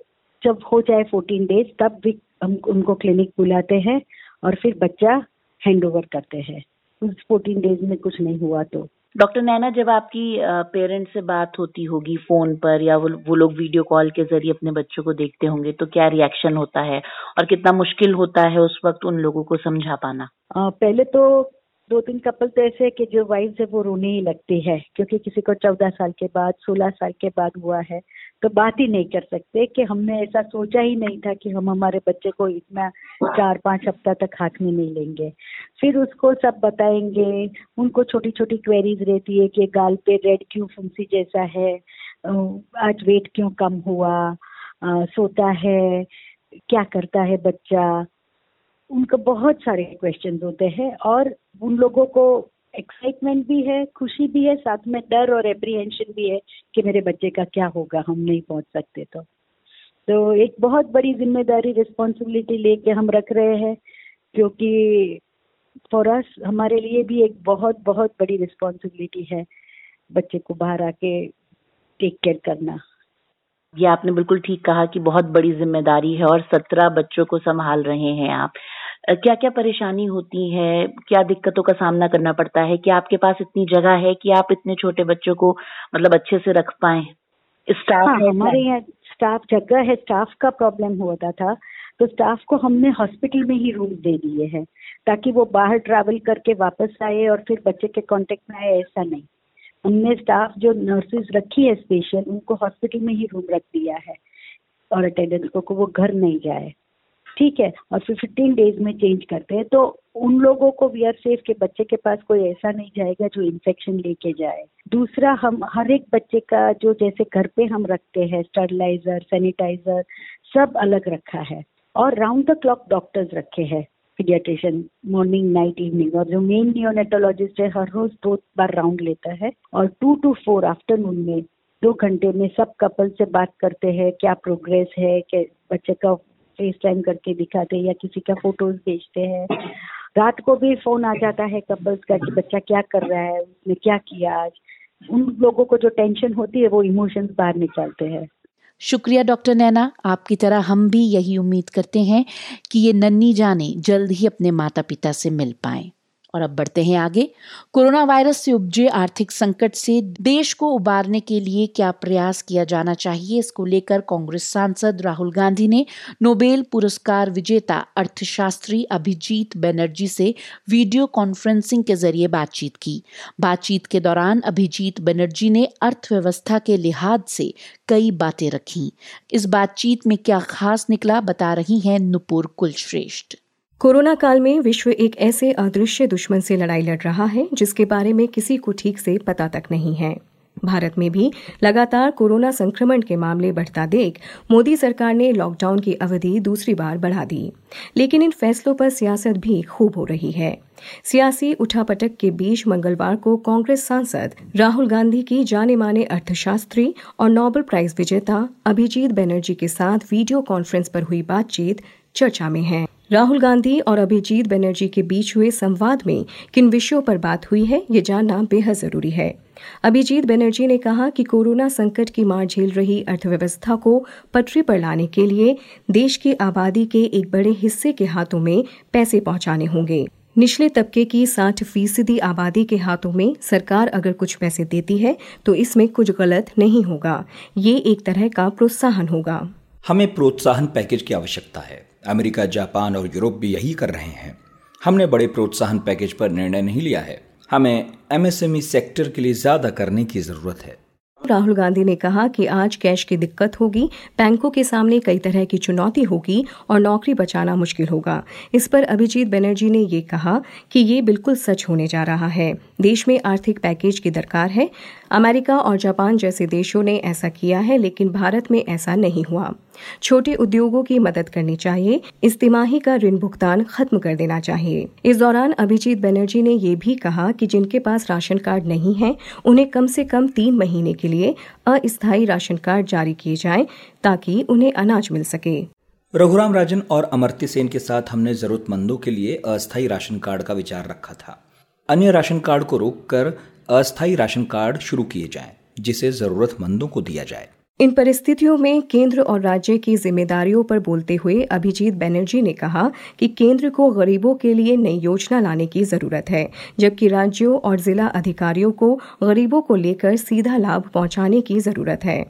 जब हो जाए चौदह डेज तब भी हम उनको क्लिनिक बुलाते हैं और फिर बच्चा हैंडओवर करते हैं उस चौदह डेज में कुछ नहीं हुआ तो। डॉक्टर नैना, जब आपकी पेरेंट्स से बात होती होगी फोन पर या वो, वो लोग वीडियो कॉल के जरिए अपने बच्चों को देखते होंगे, तो क्या रिएक्शन होता है और कितना मुश्किल होता है उस वक्त उन लोगों को समझा पाना? आ, पहले तो दो तीन कपल तो ऐसे है कि जो वाइफ है वो रोने ही लगती है, क्योंकि किसी को चौदह साल के बाद सोलह साल के बाद हुआ है, तो बात ही नहीं कर सकते कि हमने ऐसा सोचा ही नहीं था कि हम हमारे बच्चे को इतना चार पाँच हफ्ता तक हाथ में नहीं लेंगे। फिर उसको सब बताएंगे, उनको छोटी छोटी क्वेरीज रहती है कि गाल पे रेड क्यों फुंसी जैसा है, आज वेट क्यों कम हुआ, आ, सोता है, क्या करता है बच्चा, उनका बहुत सारे क्वेश्चन होते हैं। और उन लोगों को एक्साइटमेंट भी है, खुशी भी है, साथ में डर और एप्रीहेंशन भी है कि मेरे बच्चे का क्या होगा, हम नहीं पहुंच सकते। तो तो एक बहुत बड़ी जिम्मेदारी रिस्पॉन्सिबिलिटी लेके हम रख रहे हैं, क्योंकि फॉर अस हमारे लिए भी एक बहुत बहुत बड़ी रिस्पॉन्सिबिलिटी है बच्चे को बाहर आके टेक केयर करना। ये आपने बिल्कुल ठीक कहा कि बहुत बड़ी जिम्मेदारी है और सत्रह बच्चों को संभाल रहे हैं आप। क्या क्या परेशानी होती है, क्या दिक्कतों का सामना करना पड़ता है, क्या आपके पास इतनी जगह है कि आप इतने छोटे बच्चों को मतलब अच्छे से रख पाए? स्टाफ हाँ, हमारे यहाँ स्टाफ जगह है, स्टाफ का प्रॉब्लम होता था तो स्टाफ को हमने हॉस्पिटल में ही रूम दे दिए हैं ताकि वो बाहर ट्रैवल करके वापस आए और फिर बच्चे के कांटेक्ट में आए, ऐसा नहीं। हमने स्टाफ जो नर्सेज रखी है स्पेशल उनको हॉस्पिटल में ही रूम रख दिया है और अटेंडेंस को, को वो घर नहीं जाए, ठीक है, और फिर फिफ्टीन डेज में चेंज करते हैं तो उन लोगों को वी आर सेफ के बच्चे के पास कोई ऐसा नहीं जाएगा जो इन्फेक्शन लेके जाए। दूसरा, हम हर एक बच्चे का जो जैसे घर पे हम रखते हैं स्टरलाइजर, सैनिटाइजर सब अलग रखा है और राउंड द क्लॉक डॉक्टर्स रखे हैं, पीडियाट्रिशियन मॉर्निंग नाइट इवनिंग, और जो मेन नियोनेटोलॉजिस्ट है हर रोज दो बार राउंड लेता है और टू टू फोर आफ्टरनून में दो घंटे में सब कपल से बात करते हैं, क्या प्रोग्रेस है, क्या बच्चे का फेस टाइम करके दिखाते हैं या किसी का फोटोज भेजते हैं। रात को भी फोन आ जाता है कपल्स का कि बच्चा क्या कर रहा है, उसने क्या किया आज। उन लोगों को जो टेंशन होती है वो इमोशंस बाहर निकालते हैं। शुक्रिया डॉक्टर नैना, आपकी तरह हम भी यही उम्मीद करते हैं कि ये नन्ही जाने जल्द ही अपने माता पिता से मिल पाएं। और अब बढ़ते हैं आगे। कोरोना वायरस से उपजे आर्थिक संकट से देश को उबारने के लिए क्या प्रयास किया जाना चाहिए, इसको लेकर कांग्रेस सांसद राहुल गांधी ने नोबेल पुरस्कार विजेता अर्थशास्त्री अभिजीत बनर्जी से वीडियो कॉन्फ्रेंसिंग के जरिए बातचीत की। बातचीत के दौरान अभिजीत बनर्जी ने अर्थव्यवस्था के लिहाज से कई बातें रखी। इस बातचीत में क्या खास निकला बता रही हैं नुपुर कुलश्रेष्ठ। कोरोना काल में विश्व एक ऐसे अदृश्य दुश्मन से लड़ाई लड़ रहा है जिसके बारे में किसी को ठीक से पता तक नहीं है। भारत में भी लगातार कोरोना संक्रमण के मामले बढ़ता देख मोदी सरकार ने लॉकडाउन की अवधि दूसरी बार बढ़ा दी, लेकिन इन फैसलों पर सियासत भी खूब हो रही है। सियासी उठापटक के बीच मंगलवार को कांग्रेस सांसद राहुल गांधी की जाने माने अर्थशास्त्री और नोबेल प्राइज विजेता अभिजीत बनर्जी के साथ वीडियो कॉन्फ्रेंस पर हुई बातचीत चर्चा में है। राहुल गांधी और अभिजीत बनर्जी के बीच हुए संवाद में किन विषयों पर बात हुई है ये जानना बेहद जरूरी है। अभिजीत बनर्जी ने कहा कि कोरोना संकट की मार झेल रही अर्थव्यवस्था को पटरी पर लाने के लिए देश की आबादी के एक बड़े हिस्से के हाथों में पैसे पहुंचाने होंगे। निचले तबके की साठ फीसदी आबादी के हाथों में सरकार अगर कुछ पैसे देती है तो इसमें कुछ गलत नहीं होगा, ये एक तरह का प्रोत्साहन होगा। हमें प्रोत्साहन पैकेज की आवश्यकता है। अमेरिका, जापान और यूरोप भी यही कर रहे हैं। हमने बड़े प्रोत्साहन पैकेज पर निर्णय नहीं लिया है। हमें एमएसएमई सेक्टर के लिए ज्यादा करने की जरूरत है। राहुल गांधी ने कहा कि आज कैश की दिक्कत होगी, बैंकों के सामने कई तरह की चुनौती होगी और नौकरी बचाना मुश्किल होगा। इस पर अभिजीत बनर्जी ने ये कहा कि ये बिल्कुल सच होने जा रहा है। देश में आर्थिक पैकेज की दरकार है। अमेरिका और जापान जैसे देशों ने ऐसा किया है, लेकिन भारत में ऐसा नहीं हुआ। छोटे उद्योगों की मदद करनी चाहिए, इस तिमाही का ऋण भुगतान खत्म कर देना चाहिए। इस दौरान अभिजीत बनर्जी ने ये भी कहा कि जिनके पास राशन कार्ड नहीं है उन्हें कम से कम तीन महीने के लिए अस्थायी राशन कार्ड जारी किए जाएं ताकि उन्हें अनाज मिल सके। रघुराम राजन और अमर्त्य सेन के साथ हमने जरूरतमंदों के लिए अस्थायी राशन कार्ड का विचार रखा था। अन्य राशन कार्ड को रोककर अस्थायी राशन कार्ड शुरू किए जाएं, जिसे जरूरतमंदों को दिया जाए। इन परिस्थितियों में केंद्र और राज्य की जिम्मेदारियों पर बोलते हुए अभिजीत बनर्जी ने कहा कि केंद्र को गरीबों के लिए नई योजना लाने की जरूरत है, जबकि राज्यों और जिला अधिकारियों को गरीबों को लेकर सीधा लाभ पहुंचाने की जरूरत है।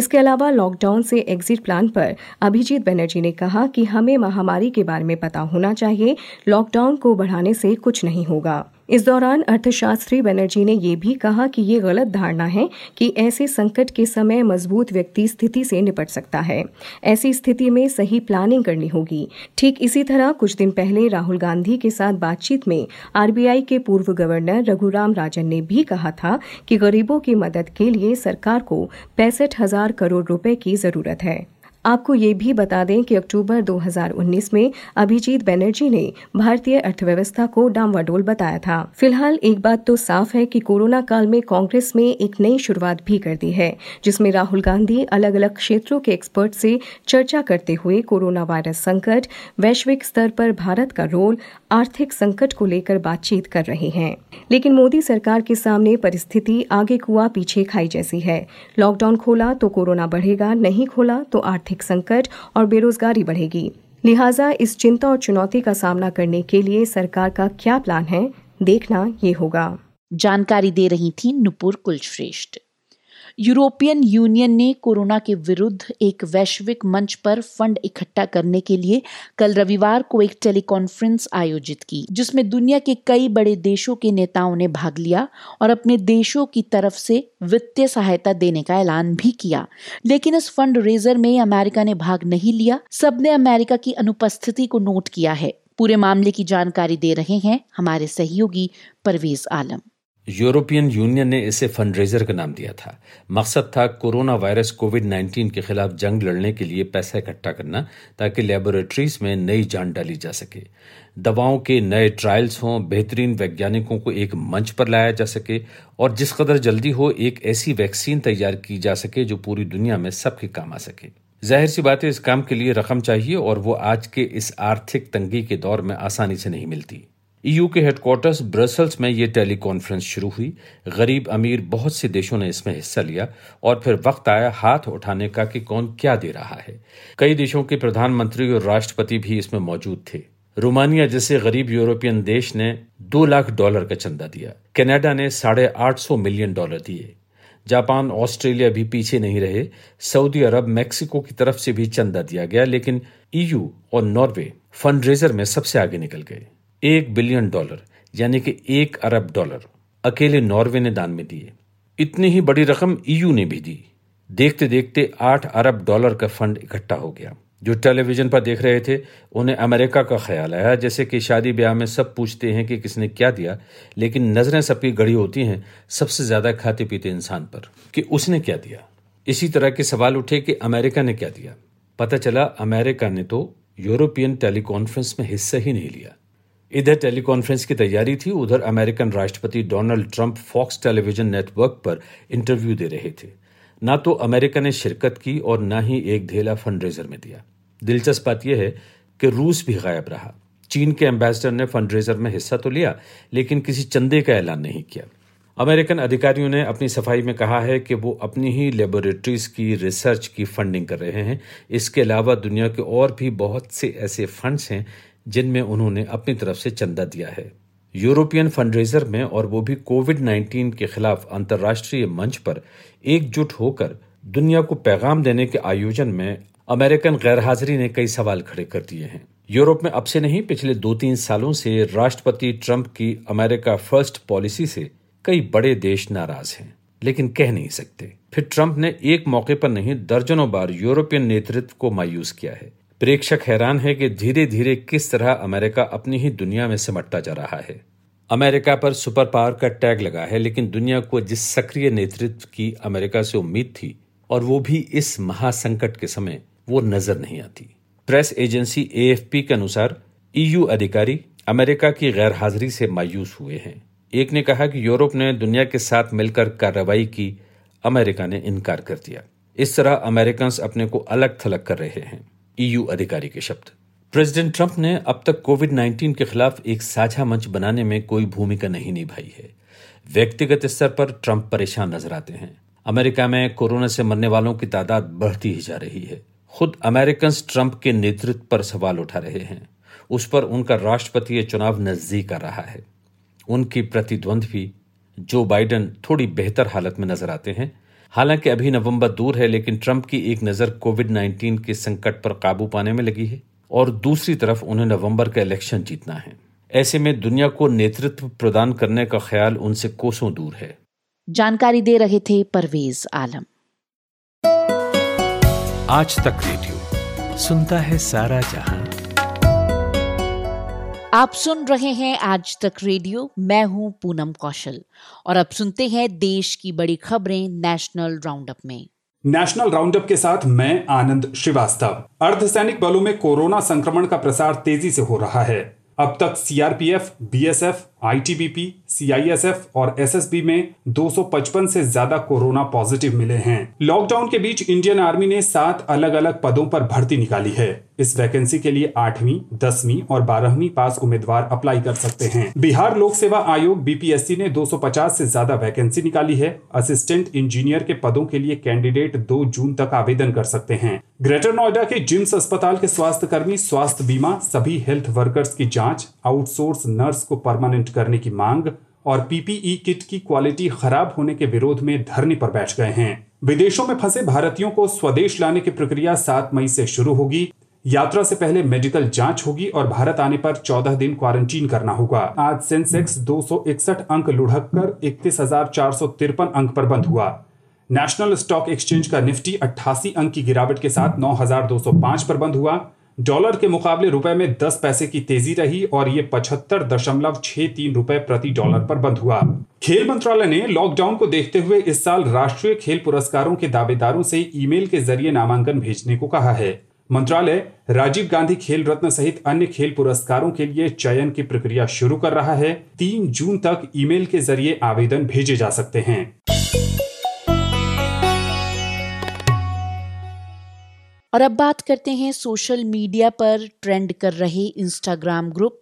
इसके अलावा लॉकडाउन से एग्जिट प्लान पर अभिजीत बनर्जी ने कहा कि हमें महामारी के बारे में पता होना चाहिए, लॉकडाउन को बढ़ाने से कुछ नहीं होगा। इस दौरान अर्थशास्त्री बनर्जी ने ये भी कहा कि ये गलत धारणा है कि ऐसे संकट के समय मजबूत व्यक्ति स्थिति से निपट सकता है। ऐसी स्थिति में सही प्लानिंग करनी होगी। ठीक इसी तरह कुछ दिन पहले राहुल गांधी के साथ बातचीत में आरबीआई के पूर्व गवर्नर रघुराम राजन ने भी कहा था कि गरीबों की मदद के लिए सरकार को पैंसठ हजार करोड़ रुपए की जरूरत है। आपको ये भी बता दें कि अक्टूबर दो हज़ार उन्नीस में अभिजीत बनर्जी ने भारतीय अर्थव्यवस्था को डामवाडोल बताया था। फिलहाल एक बात तो साफ है कि कोरोना काल में कांग्रेस में एक नई शुरुआत भी कर दी है, जिसमें राहुल गांधी अलग अलग क्षेत्रों के एक्सपर्ट से चर्चा करते हुए कोरोना वायरस संकट, वैश्विक स्तर पर भारत का रोल, आर्थिक संकट को लेकर बातचीत कर रहे हैं। लेकिन मोदी सरकार के सामने परिस्थिति आगे कुआं पीछे खाई जैसी है। लॉकडाउन खोला तो कोरोना बढ़ेगा, नहीं खोला तो आर्थिक संकट और बेरोजगारी बढ़ेगी। लिहाजा इस चिंता और चुनौती का सामना करने के लिए सरकार का क्या प्लान है, देखना ये होगा। जानकारी दे रही थी नुपुर कुलश्रेष्ठ। यूरोपियन यूनियन ने कोरोना के विरुद्ध एक वैश्विक मंच पर फंड इकट्ठा करने के लिए कल रविवार को एक टेलीकॉन्फ्रेंस आयोजित की, जिसमें दुनिया के कई बड़े देशों के नेताओं ने भाग लिया और अपने देशों की तरफ से वित्तीय सहायता देने का ऐलान भी किया। लेकिन इस फंड रेजर में अमेरिका ने भाग नहीं लिया। सबने अमेरिका की अनुपस्थिति को नोट किया है। पूरे मामले की जानकारी दे रहे हैं हमारे सहयोगी परवेज आलम। यूरोपियन यूनियन ने इसे फंडरेजर का नाम दिया था। मकसद था कोरोना वायरस कोविड उन्नीस के खिलाफ जंग लड़ने के लिए पैसा इकट्ठा करना, ताकि लेबोरेटरीज में नई जान डाली जा सके, दवाओं के नए ट्रायल्स हों, बेहतरीन वैज्ञानिकों को एक मंच पर लाया जा सके और जिस कदर जल्दी हो एक ऐसी वैक्सीन तैयार की जा सके जो पूरी दुनिया में सबके काम आ सके। जाहिर सी बात है, इस काम के लिए रकम चाहिए और वो आज के इस आर्थिक तंगी के दौर में आसानी से नहीं मिलती। ईयू के हेडक्वार्टर्स ब्रसल्स में ये टेली कॉन्फ्रेंस शुरू हुई। गरीब अमीर बहुत से देशों ने इसमें हिस्सा लिया और फिर वक्त आया हाथ उठाने का कि कौन क्या दे रहा है। कई देशों के प्रधानमंत्री और राष्ट्रपति भी इसमें मौजूद थे। रोमानिया जैसे गरीब यूरोपियन देश ने दो लाख डॉलर का चंदा दिया, कनाडा ने साढ़े आठ सौ मिलियन डॉलर दिए, जापान ऑस्ट्रेलिया भी पीछे नहीं रहे। सऊदी अरब मैक्सिको की तरफ से भी चंदा दिया गया, लेकिन ईयू और नॉर्वे फंड रेजर में सबसे आगे निकल गए। एक बिलियन डॉलर यानी कि एक अरब डॉलर अकेले नॉर्वे ने दान में दिए। इतनी ही बड़ी रकम ईयू ने भी दी। देखते देखते आठ अरब डॉलर का फंड इकट्ठा हो गया। जो टेलीविजन पर देख रहे थे उन्हें अमेरिका का ख्याल आया, जैसे कि शादी ब्याह में सब पूछते हैं कि किसने क्या दिया, लेकिन नजरें सबकी गड़ी होती हैं सबसे ज्यादा खाते पीते इंसान पर कि उसने क्या दिया। इसी तरह के सवाल उठे कि अमेरिका ने क्या दिया। पता चला अमेरिका ने तो यूरोपियन टेलीकॉन्फ्रेंस में हिस्सा ही नहीं लिया। इधर टेलीकॉन्फ्रेंस की तैयारी थी, उधर अमेरिकन राष्ट्रपति Donald Trump Fox television network पर इंटरव्यू दे रहे थे। ना तो अमेरिका ने शिरकत की और ना ही एक ढेला फंडरेजर में दिया। दिलचस्प बात यह है कि रूस भी गायब रहा। चीन के एम्बेसडर ने फंडरेजर में हिस्सा तो लिया, लेकिन किसी चंदे का ऐलान नहीं किया। अमेरिकन अधिकारियों ने अपनी सफाई में कहा है कि वो अपनी ही लेबोरेटरीज की रिसर्च की फंडिंग कर रहे हैं। इसके अलावा दुनिया के और भी बहुत से ऐसे फंड्स हैं जिनमें उन्होंने अपनी तरफ से चंदा दिया है। यूरोपियन फंडरेजर में, और वो भी कोविड उन्नीस के खिलाफ अंतर्राष्ट्रीय मंच पर एकजुट होकर दुनिया को पैगाम देने के आयोजन में अमेरिकन गैरहाजिरी ने कई सवाल खड़े कर दिए हैं। यूरोप में अब से नहीं, पिछले दो तीन सालों से राष्ट्रपति ट्रंप की अमेरिका फर्स्ट पॉलिसी से कई बड़े देश नाराज हैं, लेकिन कह नहीं सकते। फिर ट्रंप ने एक मौके पर नहीं दर्जनों बार यूरोपियन नेतृत्व को मायूस किया है। प्रेक्षक हैरान है कि धीरे धीरे किस तरह अमेरिका अपनी ही दुनिया में सिमटता जा रहा है। अमेरिका पर सुपर पावर का टैग लगा है, लेकिन दुनिया को जिस सक्रिय नेतृत्व की अमेरिका से उम्मीद थी और वो भी इस महासंकट के समय, वो नजर नहीं आती। Press agency A F P के अनुसार ईयू अधिकारी अमेरिका की गैरहाजिरी से मायूस हुए हैं। एक ने कहा कि यूरोप ने दुनिया के साथ मिलकर कार्रवाई की, अमेरिका ने इनकार कर दिया। इस तरह अमेरिकन्स अपने को अलग थलग कर रहे हैं, ईयू अधिकारी के शब्द। प्रेसिडेंट ट्रंप ने अब तक कोविड उन्नीस के खिलाफ एक साझा मंच बनाने में कोई भूमिका नहीं निभाई है। व्यक्तिगत स्तर पर ट्रंप परेशान नजर आते हैं। अमेरिका में कोरोना से मरने वालों की तादाद बढ़ती ही जा रही है। खुद अमेरिकन्स ट्रंप के नेतृत्व पर सवाल उठा रहे हैं। उस पर उनका राष्ट्रपति चुनाव नजदीक आ रहा है। उनकी प्रतिद्वंद्वी जो बाइडन थोड़ी बेहतर हालत में नजर आते हैं। हालांकि अभी नवंबर दूर है, लेकिन ट्रंप की एक नज़र कोविड उन्नीस के संकट पर काबू पाने में लगी है और दूसरी तरफ उन्हें नवंबर का इलेक्शन जीतना है। ऐसे में दुनिया को नेतृत्व प्रदान करने का ख्याल उनसे कोसों दूर है। जानकारी दे रहे थे परवेज आलम। आज तक रेडियो सुनता है सारा जहां। आप सुन रहे हैं आज तक रेडियो। मैं हूं पूनम कौशल और अब सुनते हैं देश की बड़ी खबरें नेशनल राउंडअप में। नेशनल राउंडअप के साथ मैं आनंद श्रीवास्तव। अर्धसैनिक बलों में कोरोना संक्रमण का प्रसार तेजी से हो रहा है। अब तक सीआरपीएफ, बीएसएफ, आईटीबीपी, सीआईएसएफ और एसएसबी में दो सौ पचपन से ज्यादा कोरोना पॉजिटिव मिले हैं। लॉकडाउन के बीच इंडियन आर्मी ने सात अलग अलग पदों पर भर्ती निकाली है। इस वैकेंसी के लिए आठवीं, दसवीं और बारहवीं पास उम्मीदवार अप्लाई कर सकते हैं। बिहार लोक सेवा आयोग बीपीएससी ने दो सौ पचास से ज्यादा वैकेंसी निकाली है। असिस्टेंट इंजीनियर के पदों के लिए कैंडिडेट दो जून तक आवेदन कर सकते हैं। ग्रेटर नोएडा के जिम्स अस्पताल के स्वास्थ्य कर्मी स्वास्थ्य बीमा, सभी हेल्थ वर्कर्स की जाँच, आउटसोर्स नर्स को परमानेंट करने की मांग और पीपीई किट की क्वालिटी खराब होने के विरोध में धरने पर बैठ गए हैं। विदेशों में फंसे भारतीयों को स्वदेश लाने की प्रक्रिया सात मई से शुरू होगी। यात्रा से पहले मेडिकल जांच होगी और भारत आने पर चौदह दिन क्वारंटीन करना होगा। आज सेंसेक्स दो सौ इकसठ अंक लुढ़क कर इकतीस हजार चार सौ तिरपन अंक पर बंद हुआ। नेशनल स्टॉक एक्सचेंज का निफ्टी अट्ठासी अंक की गिरावट के साथ नौ हजार दो सौ पांच पर बंद हुआ। डॉलर के मुकाबले रुपए में दस पैसे की तेजी रही और ये पचहत्तर दशमलव छह तीन रुपए प्रति डॉलर पर बंद हुआ। खेल मंत्रालय ने लॉकडाउन को देखते हुए इस साल राष्ट्रीय खेल पुरस्कारों के दावेदारों से ईमेल के जरिए नामांकन भेजने को कहा है। मंत्रालय राजीव गांधी खेल रत्न सहित अन्य खेल पुरस्कारों के लिए चयन की प्रक्रिया शुरू कर रहा है। तीन जून तक ईमेल के जरिए आवेदन भेजे जा सकते हैं। और अब बात करते हैं सोशल मीडिया पर ट्रेंड कर रहे Instagram group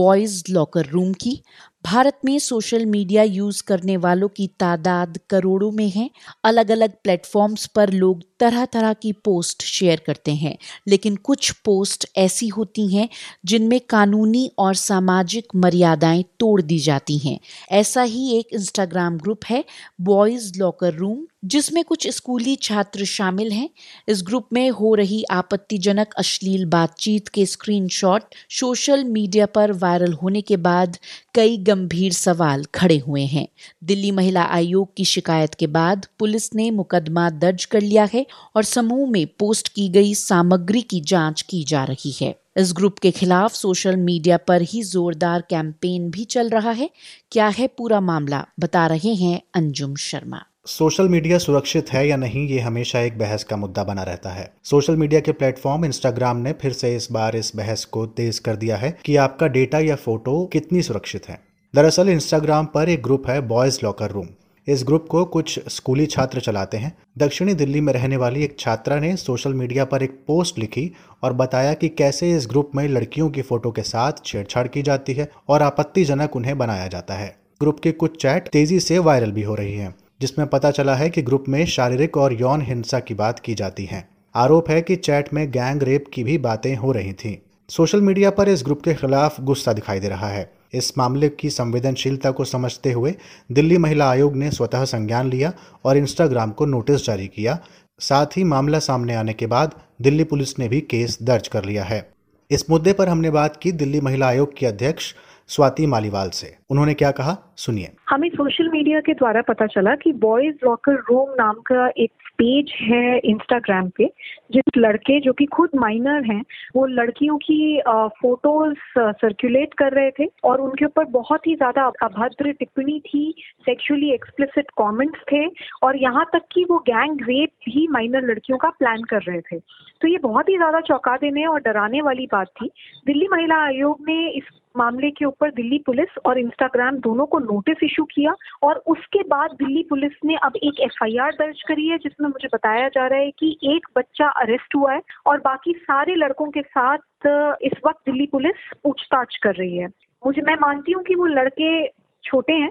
boys locker room की। भारत में सोशल मीडिया यूज करने वालों की तादाद करोड़ों में है। अलग अलग प्लेटफॉर्म्स पर लोग तरह तरह की पोस्ट शेयर करते हैं, लेकिन कुछ पोस्ट ऐसी होती हैं जिनमें कानूनी और सामाजिक मर्यादाएं तोड़ दी जाती हैं। ऐसा ही एक इंस्टाग्राम ग्रुप है बॉयज लॉकर रूम, जिसमें कुछ स्कूली छात्र शामिल हैं। इस ग्रुप में हो रही आपत्तिजनक अश्लील बातचीत के स्क्रीनशॉट सोशल मीडिया पर वायरल होने के बाद कई गंभीर सवाल खड़े हुए हैं। दिल्ली महिला आयोग की शिकायत के बाद पुलिस ने मुकदमा दर्ज कर लिया है और समूह में पोस्ट की गई सामग्री की जांच की जा रही है। इस ग्रुप के खिलाफ सोशल मीडिया पर ही जोरदार कैंपेन भी चल रहा है। क्या है पूरा मामला, बता रहे हैं अंजुम शर्मा। सोशल मीडिया सुरक्षित है या नहीं, ये हमेशा एक बहस का मुद्दा बना रहता है। सोशल मीडिया के प्लेटफॉर्म इंस्टाग्राम ने फिर से इस बार इस बहस को तेज कर दिया है कि आपका डेटा या फोटो कितनी सुरक्षित है। दरअसल इंस्टाग्राम पर एक ग्रुप है बॉयज लॉकर रूम। इस ग्रुप को कुछ स्कूली छात्र चलाते हैं। दक्षिणी दिल्ली में रहने वाली एक छात्रा ने सोशल मीडिया पर एक पोस्ट लिखी और बताया कि कैसे इस ग्रुप में लड़कियों की फोटो के साथ छेड़छाड़ की जाती है और आपत्तिजनक उन्हें बनाया जाता है। ग्रुप की कुछ चैट तेजी से वायरल भी हो रही है, जिसमें पता चला है कि ग्रुप में शारीरिक और यौन हिंसा की बात की जाती है। आरोप है कि चैट में गैंग रेप की भी बातें हो रही थीं। सोशल मीडिया पर इस ग्रुप के खिलाफ गुस्सा दिखाई दे रहा है। इस मामले की संवेदनशीलता को समझते हुए दिल्ली महिला आयोग ने स्वतः संज्ञान लिया और इंस्टाग्राम को नोटिस जारी किया। साथ ही मामला सामने आने के बाद दिल्ली पुलिस ने भी केस दर्ज कर लिया है। इस मुद्दे पर हमने बात की दिल्ली महिला आयोग की अध्यक्ष स्वाति मालीवाल से। उन्होंने क्या कहा, सुनिए। हमें सोशल मीडिया के द्वारा पता चला कि बॉयज लॉकर रूम नाम का एक पेज है इंस्टाग्राम पे, जिस लड़के जो कि खुद माइनर हैं वो लड़कियों की फोटोज सर्कुलेट कर रहे थे और उनके ऊपर बहुत ही ज्यादा अभद्र टिप्पणी थी, सेक्सुअली एक्सप्लिसिट कमेंट्स थे और यहाँ तक कि वो गैंग रेप भी माइनर लड़कियों का प्लान कर रहे थे। तो ये बहुत ही ज्यादा चौंका देने और डराने वाली बात थी। दिल्ली महिला आयोग ने इस मामले के ऊपर दिल्ली पुलिस और इंस्टाग्राम दोनों को नोटिस इशू किया और उसके बाद दिल्ली पुलिस ने अब एक एफआईआर दर्ज करी है, जिसमें मुझे बताया जा रहा है कि एक बच्चा अरेस्ट हुआ है और बाकी सारे लड़कों के साथ इस वक्त दिल्ली पुलिस पूछताछ कर रही है। मुझे मैं मानती हूँ कि वो लड़के छोटे हैं,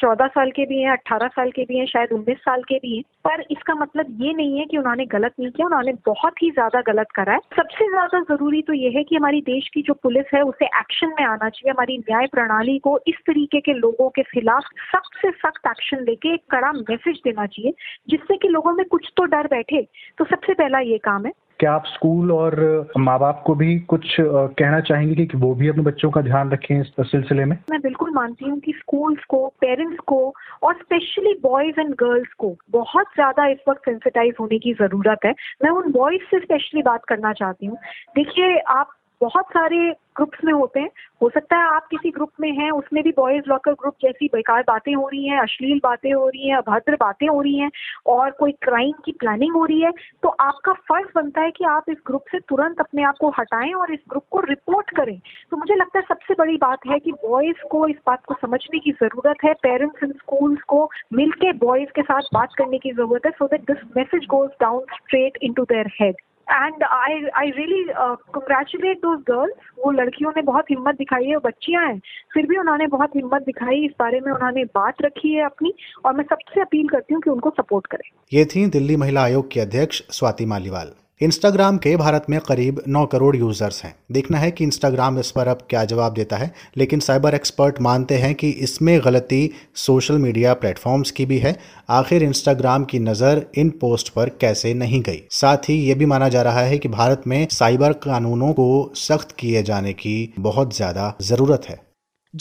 चौदह साल के भी हैं, अट्ठारह साल के भी हैं, शायद उन्नीस साल के भी हैं, पर इसका मतलब ये नहीं है कि उन्होंने गलत नहीं किया। उन्होंने बहुत ही ज्यादा गलत करा है। सबसे ज्यादा जरूरी तो ये है कि हमारी देश की जो पुलिस है उसे एक्शन में आना चाहिए। हमारी न्याय प्रणाली को इस तरीके के लोगों के खिलाफ सख्त से सख्त एक्शन लेके एक कड़ा मैसेज देना चाहिए, जिससे कि लोगों में कुछ तो डर बैठे। तो सबसे पहला ये काम है। क्या आप स्कूल और माँ बाप को भी कुछ कहना चाहेंगे कि वो भी अपने बच्चों का ध्यान रखें इस सिलसिले में? मैं बिल्कुल मानती हूँ कि स्कूल्स को, पेरेंट्स को और स्पेशली बॉयज एंड गर्ल्स को बहुत ज़्यादा इस वक्त सेंसिटाइज होने की ज़रूरत है। मैं उन बॉयज से स्पेशली बात करना चाहती हूँ। देखिए, आप बहुत सारे ग्रुप्स में होते हैं, हो सकता है आप किसी ग्रुप में हैं, उसमें भी बॉयज लॉकर ग्रुप जैसी बेकार बातें हो रही हैं, अश्लील बातें हो रही हैं, अभद्र बातें हो रही हैं और कोई क्राइम की प्लानिंग हो रही है, तो आपका फर्ज बनता है कि आप इस ग्रुप से तुरंत अपने आप को हटाएं और इस ग्रुप को रिपोर्ट करें। तो मुझे लगता है सबसे बड़ी बात है कि बॉयज को इस बात को समझने की जरूरत है, पेरेंट्स इन स्कूल्स को मिलकर बॉयज के साथ बात करने की जरूरत है, so that this message goes down straight into their head. And I I really uh, congratulate those girls. वो लड़कियों ने बहुत हिम्मत दिखाई है, वो बच्चियां हैं फिर भी उन्होंने बहुत हिम्मत दिखाई, इस बारे में उन्होंने बात रखी है अपनी, और मैं सबसे अपील करती हूँ कि उनको सपोर्ट करें। ये थी दिल्ली महिला आयोग की अध्यक्ष स्वाति मालीवाल। इंस्टाग्राम के भारत में करीब नौ करोड़ यूजर्स हैं। देखना है कि इंस्टाग्राम इस पर अब क्या जवाब देता है, लेकिन साइबर एक्सपर्ट मानते हैं कि इसमें गलती सोशल मीडिया प्लेटफॉर्म्स की भी है। आखिर इंस्टाग्राम की नज़र इन पोस्ट पर कैसे नहीं गई? साथ ही ये भी माना जा रहा है कि भारत में साइबर कानूनों को सख्त किए जाने की बहुत ज़्यादा ज़रूरत है।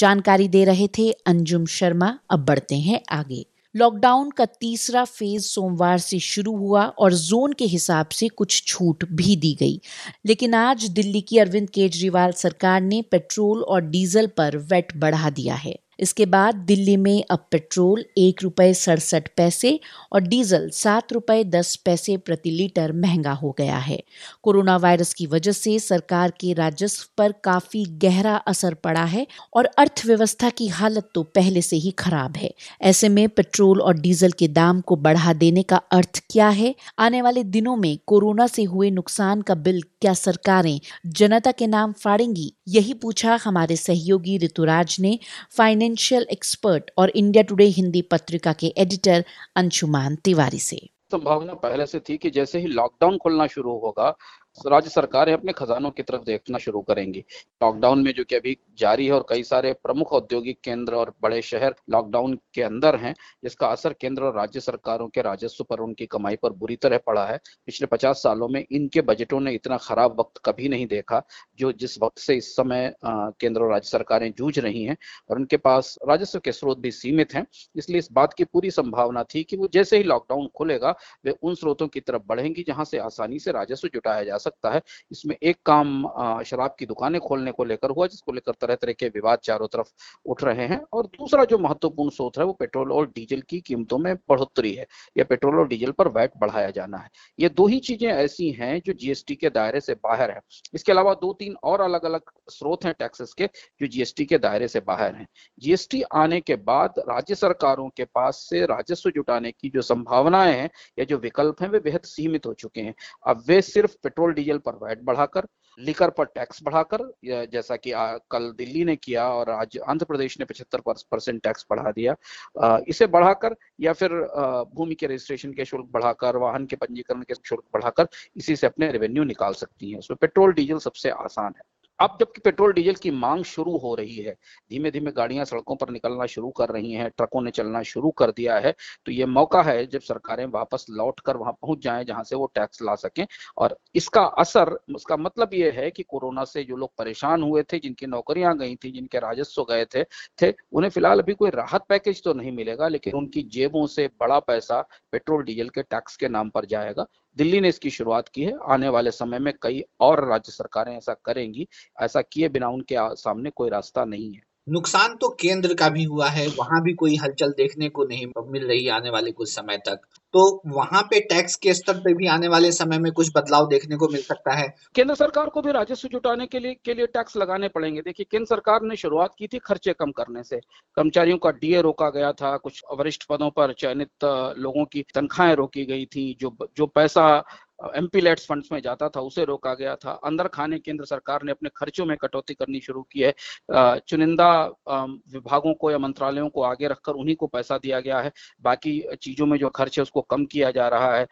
जानकारी दे रहे थे अंजुम शर्मा। अब बढ़ते हैं आगे। लॉकडाउन का तीसरा फेज सोमवार से शुरू हुआ और जोन के हिसाब से कुछ छूट भी दी गई, लेकिन आज दिल्ली की अरविंद केजरीवाल सरकार ने पेट्रोल और डीजल पर वैट बढ़ा दिया है। इसके बाद दिल्ली में अब पेट्रोल एक रुपये सड़सठ पैसे और डीजल सात रुपये दस पैसे प्रति लीटर महंगा हो गया है। कोरोना वायरस की वजह से सरकार के राजस्व पर काफी गहरा असर पड़ा है और अर्थव्यवस्था की हालत तो पहले से ही खराब है। ऐसे में पेट्रोल और डीजल के दाम को बढ़ा देने का अर्थ क्या है? आने वाले दिनों में कोरोना से हुए नुकसान का बिल क्या सरकारें जनता के नाम फाड़ेंगी? यही पूछा हमारे सहयोगी ऋतुराज ने फाइनेंस फाइनेंशियल एक्सपर्ट और इंडिया टुडे हिंदी पत्रिका के एडिटर अंशुमान तिवारी से। संभावना पहले से थी कि जैसे ही लॉकडाउन खोलना शुरू होगा, राज्य सरकारें अपने खजानों की तरफ देखना शुरू करेंगी। लॉकडाउन में जो कि अभी जारी है और कई सारे प्रमुख औद्योगिक केंद्र और बड़े शहर लॉकडाउन के अंदर हैं, जिसका असर केंद्र और राज्य सरकारों के राजस्व पर, उनकी कमाई पर बुरी तरह पड़ा है। पिछले पचास सालों में इनके बजटों ने इतना खराब वक्त कभी नहीं देखा, जो जिस वक्त से इस समय केंद्र और राज्य सरकारें जूझ रही हैं और उनके पास राजस्व के स्रोत भी सीमित हैं। इसलिए इस बात की पूरी संभावना थी कि वो जैसे ही लॉकडाउन खुलेगा वे उन स्रोतों की तरफ बढ़ेंगी जहाँ से आसानी से राजस्व जुटाया जा सकता है। इसमें एक काम शराब की दुकानें खोलने को लेकर हुआ, जिसको लेकर तरह तरह के विवाद चारों तरफ उठ रहे हैं, और दूसरा जो महत्वपूर्ण स्रोत है वो पेट्रोल और डीजल की कीमतों में बढ़ोतरी है या पेट्रोल और डीजल पर वैट बढ़ाया जाना है। ये दो ही चीजें ऐसी हैं जो जीएसटी के दायरे से बाहर है। इसके अलावा दो तीन और अलग अलग स्रोत हैं टैक्सेस के जो जीएसटी के दायरे से बाहर है। जीएसटी आने के बाद राज्य सरकारों के पास से राजस्व जुटाने की जो संभावनाएं हैं या जो विकल्प हैं वे बेहद सीमित हो चुके हैं। अब वे सिर्फ पेट्रोल डीजल पर वैट बढ़ाकर, लिकर पर टैक्स बढ़ाकर, जैसा कि आ, कल दिल्ली ने किया और आज आंध्र प्रदेश ने पचहत्तर परसेंट टैक्स बढ़ा दिया, आ, इसे बढ़ाकर, या फिर भूमि के रजिस्ट्रेशन के शुल्क बढ़ाकर, वाहन के पंजीकरण के शुल्क बढ़ाकर इसी से अपने रेवेन्यू निकाल सकती हैं। सो पेट्रोल डीजल सबसे आसान है। अब जबकि पेट्रोल डीजल की मांग शुरू हो रही है, धीमे धीमे गाड़ियां सड़कों पर निकलना शुरू कर रही हैं, ट्रकों ने चलना शुरू कर दिया है, तो ये मौका है जब सरकारें वापस लौट कर वहां पहुंच जाएं जहां से वो टैक्स ला सकें। और इसका असर, उसका मतलब ये है कि कोरोना से जो लोग परेशान हुए थे, जिनकी नौकरियां गई थी, जिनके राजस्व गए थे, थे उन्हें फिलहाल अभी कोई राहत पैकेज तो नहीं मिलेगा, लेकिन उनकी जेबों से बड़ा पैसा पेट्रोल डीजल के टैक्स के नाम पर जाएगा। दिल्ली ने इसकी शुरुआत की है, आने वाले समय में कई और राज्य सरकारें ऐसा करेंगी। ऐसा किए बिना उनके सामने कोई रास्ता नहीं है। नुकसान तो केंद्र का भी हुआ है, वहां भी कोई हलचल देखने को नहीं मिल रही आने वाले कुछ समय तक, तो वहां पे टैक्स के स्तर पे भी आने वाले समय में कुछ बदलाव देखने को मिल सकता है। केंद्र सरकार को भी राजस्व जुटाने के लिए के लिए टैक्स लगाने पड़ेंगे। देखिए, केंद्र सरकार ने शुरुआत की थी खर्चे कम करने से, कर्मचारियों का डीए रोका गया था, कुछ वरिष्ठ पदों पर चयनित लोगों की तनख्वाहें रोकी गई थी, जो जो पैसा एमपी लेट्स फंड्स में जाता था उसे रोका गया था, अंदर खाने केंद्र सरकार ने अपने खर्चों में कटौती करनी शुरू की है, चुनिंदा विभागों को या मंत्रालयों को आगे रखकर उन्हीं को पैसा दिया गया है, बाकी चीजों में जो खर्च है उसको कम किया जा रहा है।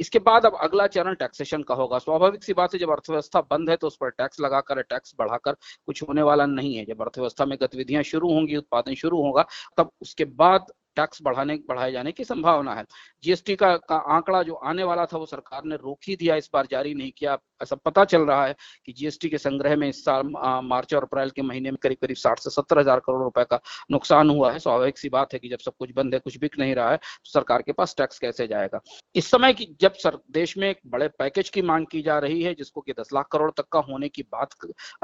इसके बाद अब अगला चरण टैक्सेशन का होगा। स्वाभाविक सी बात है, जब अर्थव्यवस्था बंद है तो उस पर टैक्स लगाकर, टैक्स बढ़ाकर कुछ होने वाला नहीं है। जब अर्थव्यवस्था में गतिविधियां शुरू होंगी, उत्पादन शुरू होगा, तब उसके बाद टैक्स बढ़ाने बढ़ाए जाने की संभावना है। जीएसटी का, का आंकड़ा जो आने वाला था वो सरकार ने रोक ही दिया, इस बार जारी नहीं किया। ऐसा पता चल रहा है कि जीएसटी के संग्रह में इस साल मार्च और अप्रैल के महीने में करीब करीब साठ से सत्तर हजार करोड़ रुपए का नुकसान हुआ है। स्वाभाविक सी बात है कि जब सब कुछ बंद है, कुछ बिक नहीं रहा है, तो सरकार के पास टैक्स कैसे जाएगा। इस समय की जब सर देश में एक बड़े पैकेज की मांग की जा रही है, जिसको कि दस लाख करोड़ तक का होने की बात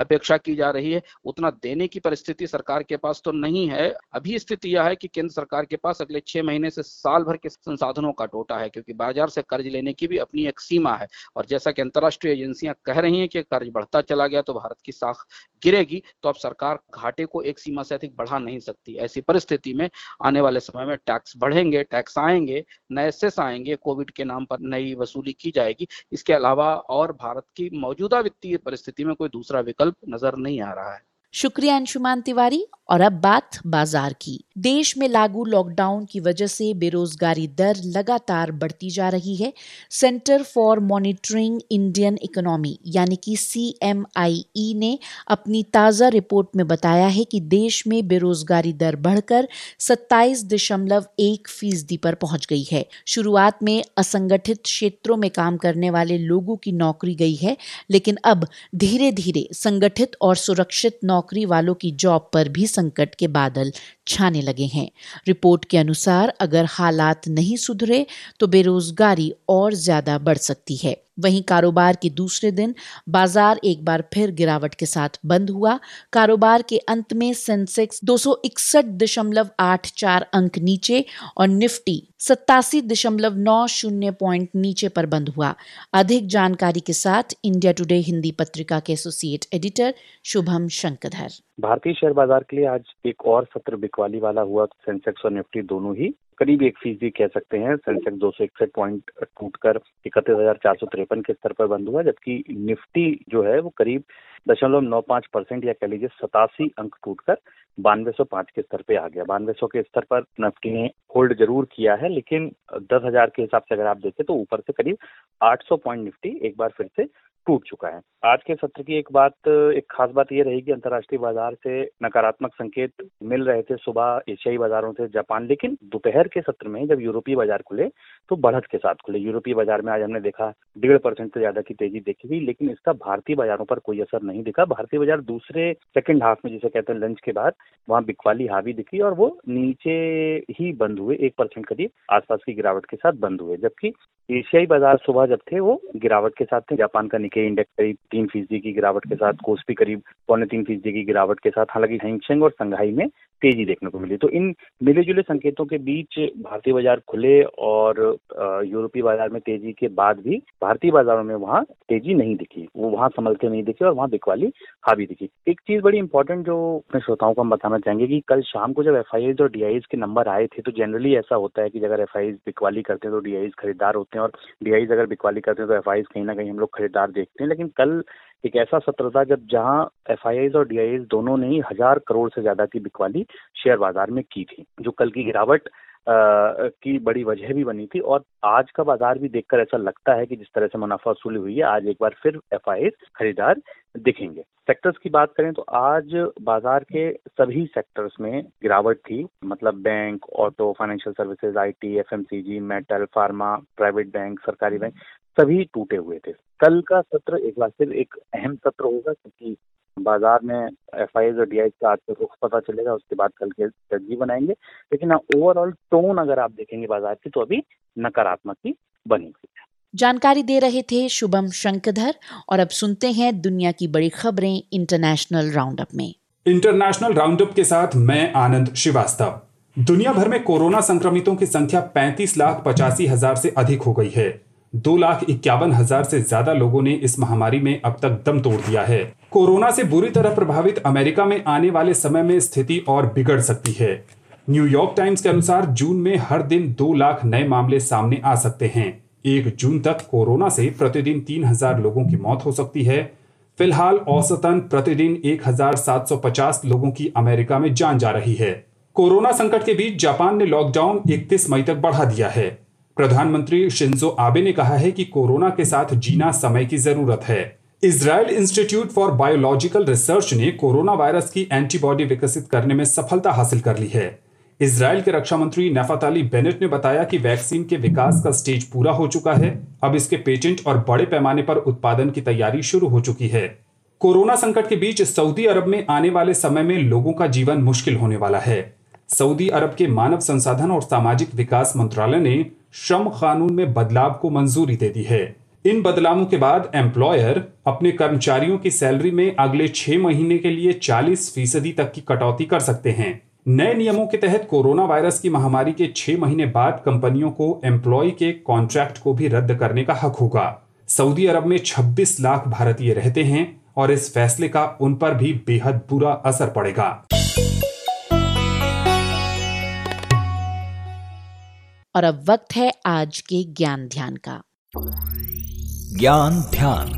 अपेक्षा की जा रही है, उतना देने की परिस्थिति सरकार के पास तो नहीं है। अभी स्थिति यह है कि केंद्र सरकार के पास अगले छह महीने से साल भर के संसाधनों का टोटा है, क्योंकि बाजार से कर्ज लेने की भी अपनी एक सीमा है। और जैसा कि अंतर्राष्ट्रीय एजेंसियां कह रही हैं कि कर्ज बढ़ता चला गया तो भारत की साख गिरेगी, तो अब सरकार घाटे को एक सीमा से अधिक बढ़ा नहीं सकती। ऐसी परिस्थिति में आने वाले समय में टैक्स बढ़ेंगे, टैक्स आएंगे, नए सेस आएंगे, कोविड के नाम पर नई वसूली की जाएगी। इसके अलावा और भारत की मौजूदा वित्तीय परिस्थिति में कोई दूसरा विकल्प नजर नहीं आ रहा है। शुक्रिया अंशुमान तिवारी। और अब बात बाजार की। देश में लागू लॉकडाउन की वजह से बेरोजगारी दर लगातार बढ़ती जा रही है। Centre for monitoring Indian economy यानी कि सी एम आई ई ने अपनी ताज़ा रिपोर्ट में बताया है कि देश में बेरोजगारी दर बढ़कर सत्ताईस दशमलव एक फीसदी पर पहुंच गई है। शुरुआत में असंगठित क्षेत्रों में काम करने वाले लोगों की नौकरी गई है, लेकिन अब धीरे धीरे संगठित और सुरक्षित नौकरी वालों की जॉब पर भी संकट के बादल छाने लगे हैं। रिपोर्ट के अनुसार अगर हालात नहीं सुधरे तो बेरोजगारी और ज्यादा बढ़ सकती है। वहीं कारोबार के दूसरे दिन बाजार एक बार फिर गिरावट के साथ बंद हुआ। कारोबार के अंत में सेंसेक्स दो सौ इकसठ दशमलव आठ चार अंक नीचे और निफ्टी सत्तासी दशमलव नौ शून्य पॉइंट नीचे पर बंद हुआ। अधिक जानकारी के साथ इंडिया टुडे हिंदी पत्रिका के एसोसिएट एडिटर शुभम शंकरधर। भारतीय शेयर बाजार के लिए आज एक और सत्र बिकवाली वाला हुआ। सेंसेक्स और निफ्टी दोनों ही करीब एक फीसदी कह सकते हैं। सेंसेक्स दो सौ इकसठ पॉइंट टूट कर इकतीस हजार चार सौ तिरपन के स्तर पर बंद हुआ, जबकि निफ्टी जो है वो करीब दशमलव नौ पांच परसेंट या कह लीजिए सतासी अंक टूटकर बानवे सौ पांच के स्तर पे आ गया। बानवे सौ के स्तर पर निफ्टी ने होल्ड जरूर किया है, लेकिन दस हजार के हिसाब से अगर आप देखें तो ऊपर से करीब आठ सौ पॉइंट निफ्टी एक बार फिर से टूट चुका है। आज के सत्र की एक बात एक खास बात ये रहेगी। अंतर्राष्ट्रीय बाजार से नकारात्मक संकेत मिल रहे थे सुबह एशियाई बाजारों से जापान, लेकिन दोपहर के सत्र में जब यूरोपीय बाजार खुले तो बढ़त के साथ खुले। यूरोपीय बाजार में आज हमने देखा डेढ़ परसेंट से ज्यादा की तेजी देखी गई, लेकिन इसका भारतीय बाजारों पर कोई असर नहीं दिखा। भारतीय बाजार दूसरे सेकेंड हाफ में जिसे कहते हैं लंच के बाद वहाँ बिकवाली हावी दिखी और वो नीचे ही बंद हुए, एक परसेंट करीब आसपास की गिरावट के साथ बंद हुए। जबकि एशियाई बाजार सुबह जब थे वो गिरावट के साथ थे। जापान का निकेई इंडेक्स करीब तीन फीसदी की गिरावट के साथ, कोस्पी करीब पौने तीन फीसदी की गिरावट के साथ, हालांकि हैंगसेंग और संघाई में तेजी देखने को मिली। तो इन मिले जुले संकेतों के बीच भारतीय बाजार खुले और यूरोपीय बाजार में तेजी के बाद भी भारतीय बाजारों में वहाँ तेजी नहीं दिखी, वो वहाँ संभल के नहीं दिखी और वहाँ बिकवाली हावी दिखी। एक चीज बड़ी इंपॉर्टेंट जो अपने श्रोताओं को हम बताना चाहेंगे कि कल शाम को जब एफ आई आईज और डी आई आईज के नंबर आए थे तो जनरली ऐसा होता है कि अगर एफ आई आईज बिकवाली करते हैं तो डी आई आईज खरीदार होते हैं और डी आई आईज अगर बिकवाली करते हैं तो एफ आई आईज कहीं ना कहीं हम लोग खरीदार देखते हैं। लेकिन कल एक ऐसा सत्र था जब जहां एफ आई आईज और डी आई आईज दोनों ने ही हजार करोड़ से ज्यादा की बिकवाली शेयर बाजार में की थी, जो कल की गिरावट आ, की बड़ी वजह भी बनी थी। और आज का बाजार भी देखकर ऐसा लगता है कि जिस तरह से मुनाफा वसूली हुई है, आज एक बार फिर एफ आई आईज खरीदार दिखेंगे। सेक्टर्स की बात करें तो आज बाजार के सभी सेक्टर्स में गिरावट थी, मतलब bank, auto, financial services, IT, FMCG, metal, pharma, private bank, सरकारी बैंक सभी टूटे हुए थे। कल का सत्र एक बार फिर एक अहम सत्र होगा क्योंकि बाजार में एफ आई आईज और डी आई आईज का आज का रुख पता चलेगा, उसके बाद कल के जजमेंट बनाएंगे। लेकिन ओवरऑल टोन अगर आप देखेंगे बाजार की तो अभी नकारात्मक ही बनी हुई है। जानकारी दे रहे थे शुभम शंकरधर। और अब सुनते हैं दुनिया की बड़ी खबरें इंटरनेशनल राउंडअप में। इंटरनेशनल राउंडअप के साथ मैं आनंद श्रीवास्तव। दुनिया भर में कोरोना संक्रमितों की संख्या पैंतीस लाख पचासी हजार से अधिक हो गई है। दो लाख इक्यावन हजार से ज्यादा लोगों ने इस महामारी में अब तक दम तोड़ दिया है। कोरोना से बुरी तरह प्रभावित अमेरिका में आने वाले समय में स्थिति और बिगड़ सकती है। न्यूयॉर्क टाइम्स के अनुसार जून में हर दिन दो लाख नए मामले सामने आ सकते हैं। एक जून तक कोरोना से प्रतिदिन तीन हजार लोगों की मौत हो सकती है। फिलहाल औसतन प्रतिदिन एक हजार सात सौ पचास लोगों की अमेरिका में जान जा रही है। कोरोना संकट के बीच जापान ने लॉकडाउन इकतीस मई तक बढ़ा दिया है। प्रधानमंत्री शिंजो आबे ने कहा है कि कोरोना के साथ जीना समय की जरूरत है। Israel institute for biological research ने कोरोना वायरस की एंटीबॉडी विकसित करने में सफलता हासिल कर ली है। इजराइल के रक्षा मंत्री नेफताली बेनेट ने बताया कि वैक्सीन के विकास का स्टेज पूरा हो चुका है, अब इसके पेटेंट और बड़े पैमाने पर उत्पादन की तैयारी शुरू हो चुकी है। कोरोना संकट के बीच सऊदी अरब में आने वाले समय में लोगों का जीवन मुश्किल होने वाला है। सऊदी अरब के मानव संसाधन और सामाजिक विकास मंत्रालय ने श्रम कानून में बदलाव को मंजूरी दे दी है। इन बदलावों के बाद एम्प्लॉयर अपने कर्मचारियों की सैलरी में अगले छह महीने के लिए चालीस फीसदी तक की कटौती कर सकते हैं। नए नियमों के तहत कोरोना वायरस की महामारी के छह महीने बाद कंपनियों को एम्प्लॉय के कॉन्ट्रैक्ट को भी रद्द करने का हक होगा। सऊदी अरब में छब्बीस लाख भारतीय रहते हैं और इस फैसले का उन पर भी बेहद बुरा असर पड़ेगा। और अब वक्त है आज के ज्ञान ध्यान का। ज्ञान ध्यान।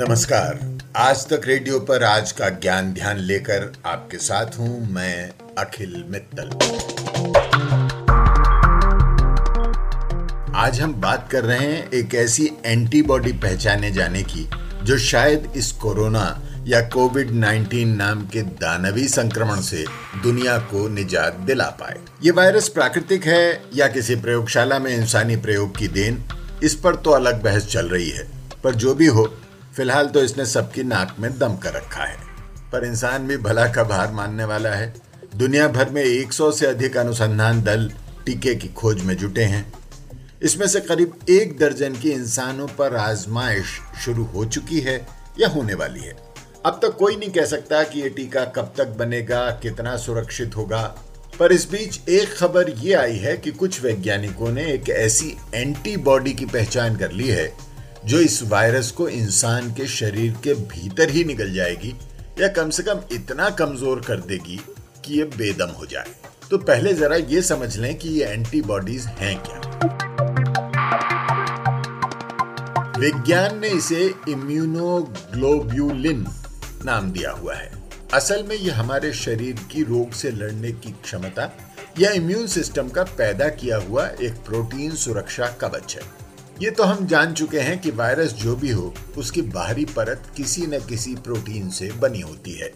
नमस्कार, आज तक रेडियो पर आज का ज्ञान ध्यान लेकर आपके साथ हूं मैं अखिल मित्तल। आज हम बात कर रहे हैं एक ऐसी एंटीबॉडी पहचाने जाने की जो शायद इस कोरोना या कोविड उन्नीस नाम के दानवी संक्रमण से दुनिया को निजात दिला पाए। ये वायरस प्राकृतिक है या किसी प्रयोगशाला में इंसानी प्रयोग की देन, इस पर तो अलग बहस चल रही है, पर जो भी हो फिलहाल तो इसने सबकी नाक में दम कर रखा है। पर इंसान भी भला का भार मानने वाला है। दुनिया भर में सौ से अधिक अनुसंधान दल टीके की खोज में जुटे हैं। इसमें से करीब एक दर्जन की इंसानों पर आजमाइश शुरू हो चुकी है या होने वाली है। अब तक कोई नहीं कह सकता कि ये टीका कब तक बनेगा, कितना सुरक्षित होगा। पर इस बीच एक खबर ये आई है कि कुछ वैज्ञानिकों ने एक ऐसी एंटीबॉडी की पहचान कर ली है जो इस वायरस को इंसान के शरीर के भीतर ही निगल जाएगी या कम से कम इतना कमजोर कर देगी कि ये बेदम हो जाए। तो पहले जरा ये समझ लें कि ये एंटीबॉडीज हैं क्या। विज्ञान ने इसे इम्यूनोग्लोब्यूलिन नाम दिया हुआ है। असल में यह हमारे शरीर की रोग से लड़ने की क्षमता या इम्यून सिस्टम का पैदा किया हुआ एक प्रोटीन सुरक्षा कवच है। ये तो हम जान चुके हैं कि वायरस जो भी हो उसकी बाहरी परत किसी न किसी प्रोटीन से बनी होती है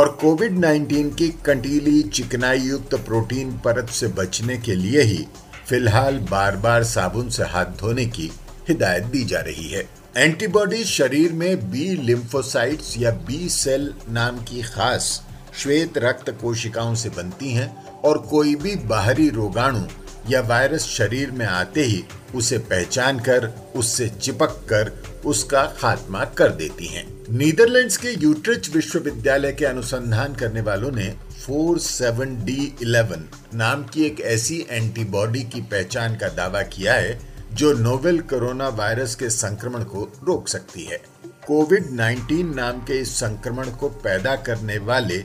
और कोविड उन्नीस की कंटीली चिकनाई युक्त प्रोटीन परत से बचने के लिए ही फिलहाल बार बार साबुन से हाथ धोने की हिदायत दी जा रही है। एंटीबॉडी शरीर में बी लिम्फोसाइट्स या बी सेल नाम की खास श्वेत रक्त कोशिकाओं से बनती हैं और कोई भी बाहरी रोगाणु या वायरस शरीर में आते ही उसे पहचान कर उससे चिपक कर उसका खात्मा कर देती हैं। नीदरलैंड्स के यूट्रिच विश्वविद्यालय के अनुसंधान करने वालों ने फोर सेवन डी इलेवन नाम की एक ऐसी एंटीबॉडी की पहचान का दावा किया है जो नोवेल कोरोना वायरस के संक्रमण को रोक सकती है। कोविड उन्नीस नाम के इस संक्रमण को पैदा करने वाले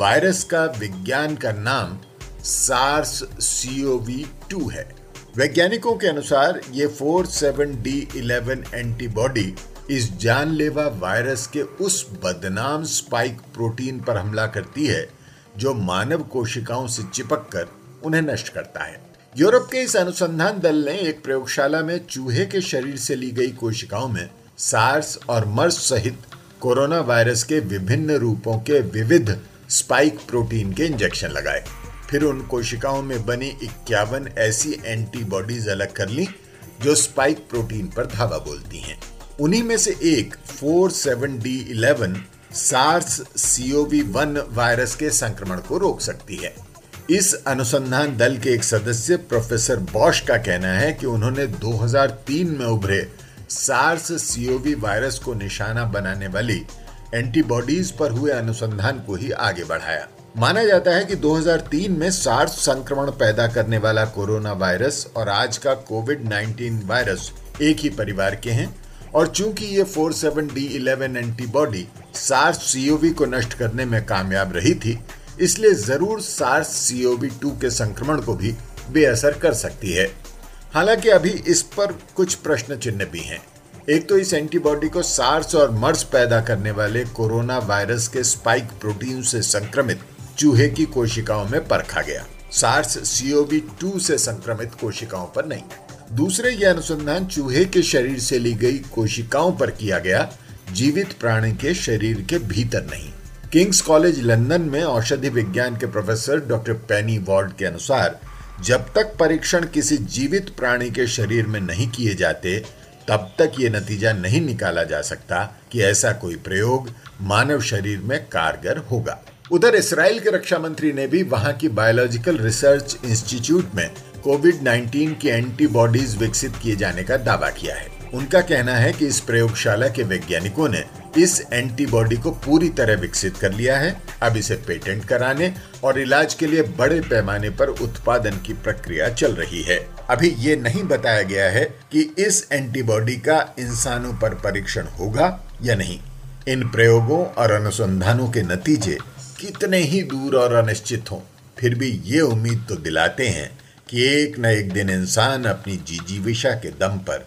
वायरस का विज्ञान का नाम सार्स कोव टू है। वैज्ञानिकों के अनुसार ये four seven D eleven antibody इस जानलेवा वायरस के उस बदनाम स्पाइक प्रोटीन पर हमला करती है जो मानव कोशिकाओं से चिपक कर उन्हें नष्ट करता है। यूरोप के इस अनुसंधान दल ने एक प्रयोगशाला में चूहे के शरीर से ली गई कोशिकाओं में सार्स और मर्स सहित कोरोना वायरस के विभिन्न रूपों के विविध स्पाइक प्रोटीन के इंजेक्शन लगाए, फिर उन कोशिकाओं में बनी इक्यावन ऐसी एंटीबॉडीज अलग कर ली जो स्पाइक प्रोटीन पर धावा बोलती हैं। उन्हीं में से एक four seven D eleven SARS CoV one virus के संक्रमण को रोक सकती है। इस अनुसंधान दल के एक सदस्य प्रोफेसर बॉश का कहना है कि उन्होंने दो हज़ार तीन में उभरे सार्स कोव वायरस को निशाना बनाने वाली एंटीबॉडीज पर हुए अनुसंधान को ही आगे बढ़ाया। माना जाता है कि दो हज़ार तीन में सार्स संक्रमण पैदा करने वाला कोरोना वायरस और आज का कोविड उन्नीस वायरस एक ही परिवार के हैं और चूंकि ये four seven D eleven antibody SARS CoV को नष्ट करने में कामयाब रही थी, इसलिए जरूर सार्स कोव टू के संक्रमण को भी बेअसर कर सकती है। हालांकि अभी इस पर कुछ प्रश्न चिन्ह भी हैं। एक तो इस एंटीबॉडी को सार्स और मर्स पैदा करने वाले कोरोना वायरस के स्पाइक प्रोटीन से संक्रमित चूहे की कोशिकाओं में परखा गया, सार्स कोव टू से संक्रमित कोशिकाओं पर नहीं। दूसरे, यह अनुसंधान चूहे के शरीर से ली गई कोशिकाओं पर किया गया, जीवित प्राणी के शरीर के भीतर नहीं। किंग्स कॉलेज लंदन में औषधि विज्ञान के प्रोफेसर डॉक्टर पेनी वार्ड के अनुसार जब तक परीक्षण किसी जीवित प्राणी के शरीर में नहीं किए जाते तब तक ये नतीजा नहीं निकाला जा सकता कि ऐसा कोई प्रयोग मानव शरीर में कारगर होगा। उधर इसराइल के रक्षा मंत्री ने भी वहां की बायोलॉजिकल रिसर्च इंस्टीट्यूट में कोविड उन्नीस की एंटीबॉडीज विकसित किए जाने का दावा किया है। उनका कहना है कि इस प्रयोगशाला के वैज्ञानिकों ने इस एंटीबॉडी को पूरी तरह विकसित कर लिया है, अब इसे पेटेंट कराने और इलाज के लिए बड़े पैमाने पर उत्पादन की प्रक्रिया चल रही है। अभी ये नहीं बताया गया है कि इस एंटीबॉडी का इंसानों पर परीक्षण होगा या नहीं। इन प्रयोगों और अनुसंधानों के नतीजे कितने ही दूर और अनिश्चित हों, फिर भी ये उम्मीद तो दिलाते हैं कि एक न एक दिन इंसान अपनी जीविका के दम पर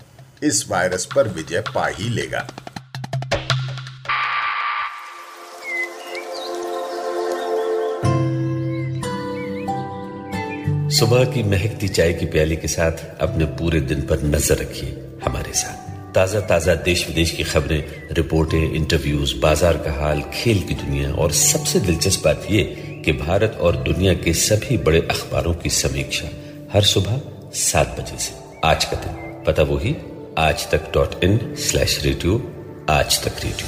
इस वायरस पर विजय पा ही लेगा। सुबह की महकती चाय की प्याली के साथ अपने पूरे दिन पर नजर रखिए हमारे साथ। ताजा ताजा देश विदेश की खबरें, रिपोर्टें, इंटरव्यूज, बाजार का हाल, खेल की दुनिया और सबसे दिलचस्प बात ये कि भारत और दुनिया के सभी बड़े अखबारों की समीक्षा हर सुबह सात बजे से। आज का दिन पता वही आज तक डॉट इन स्लैश रेडियो। आज तक रेडियो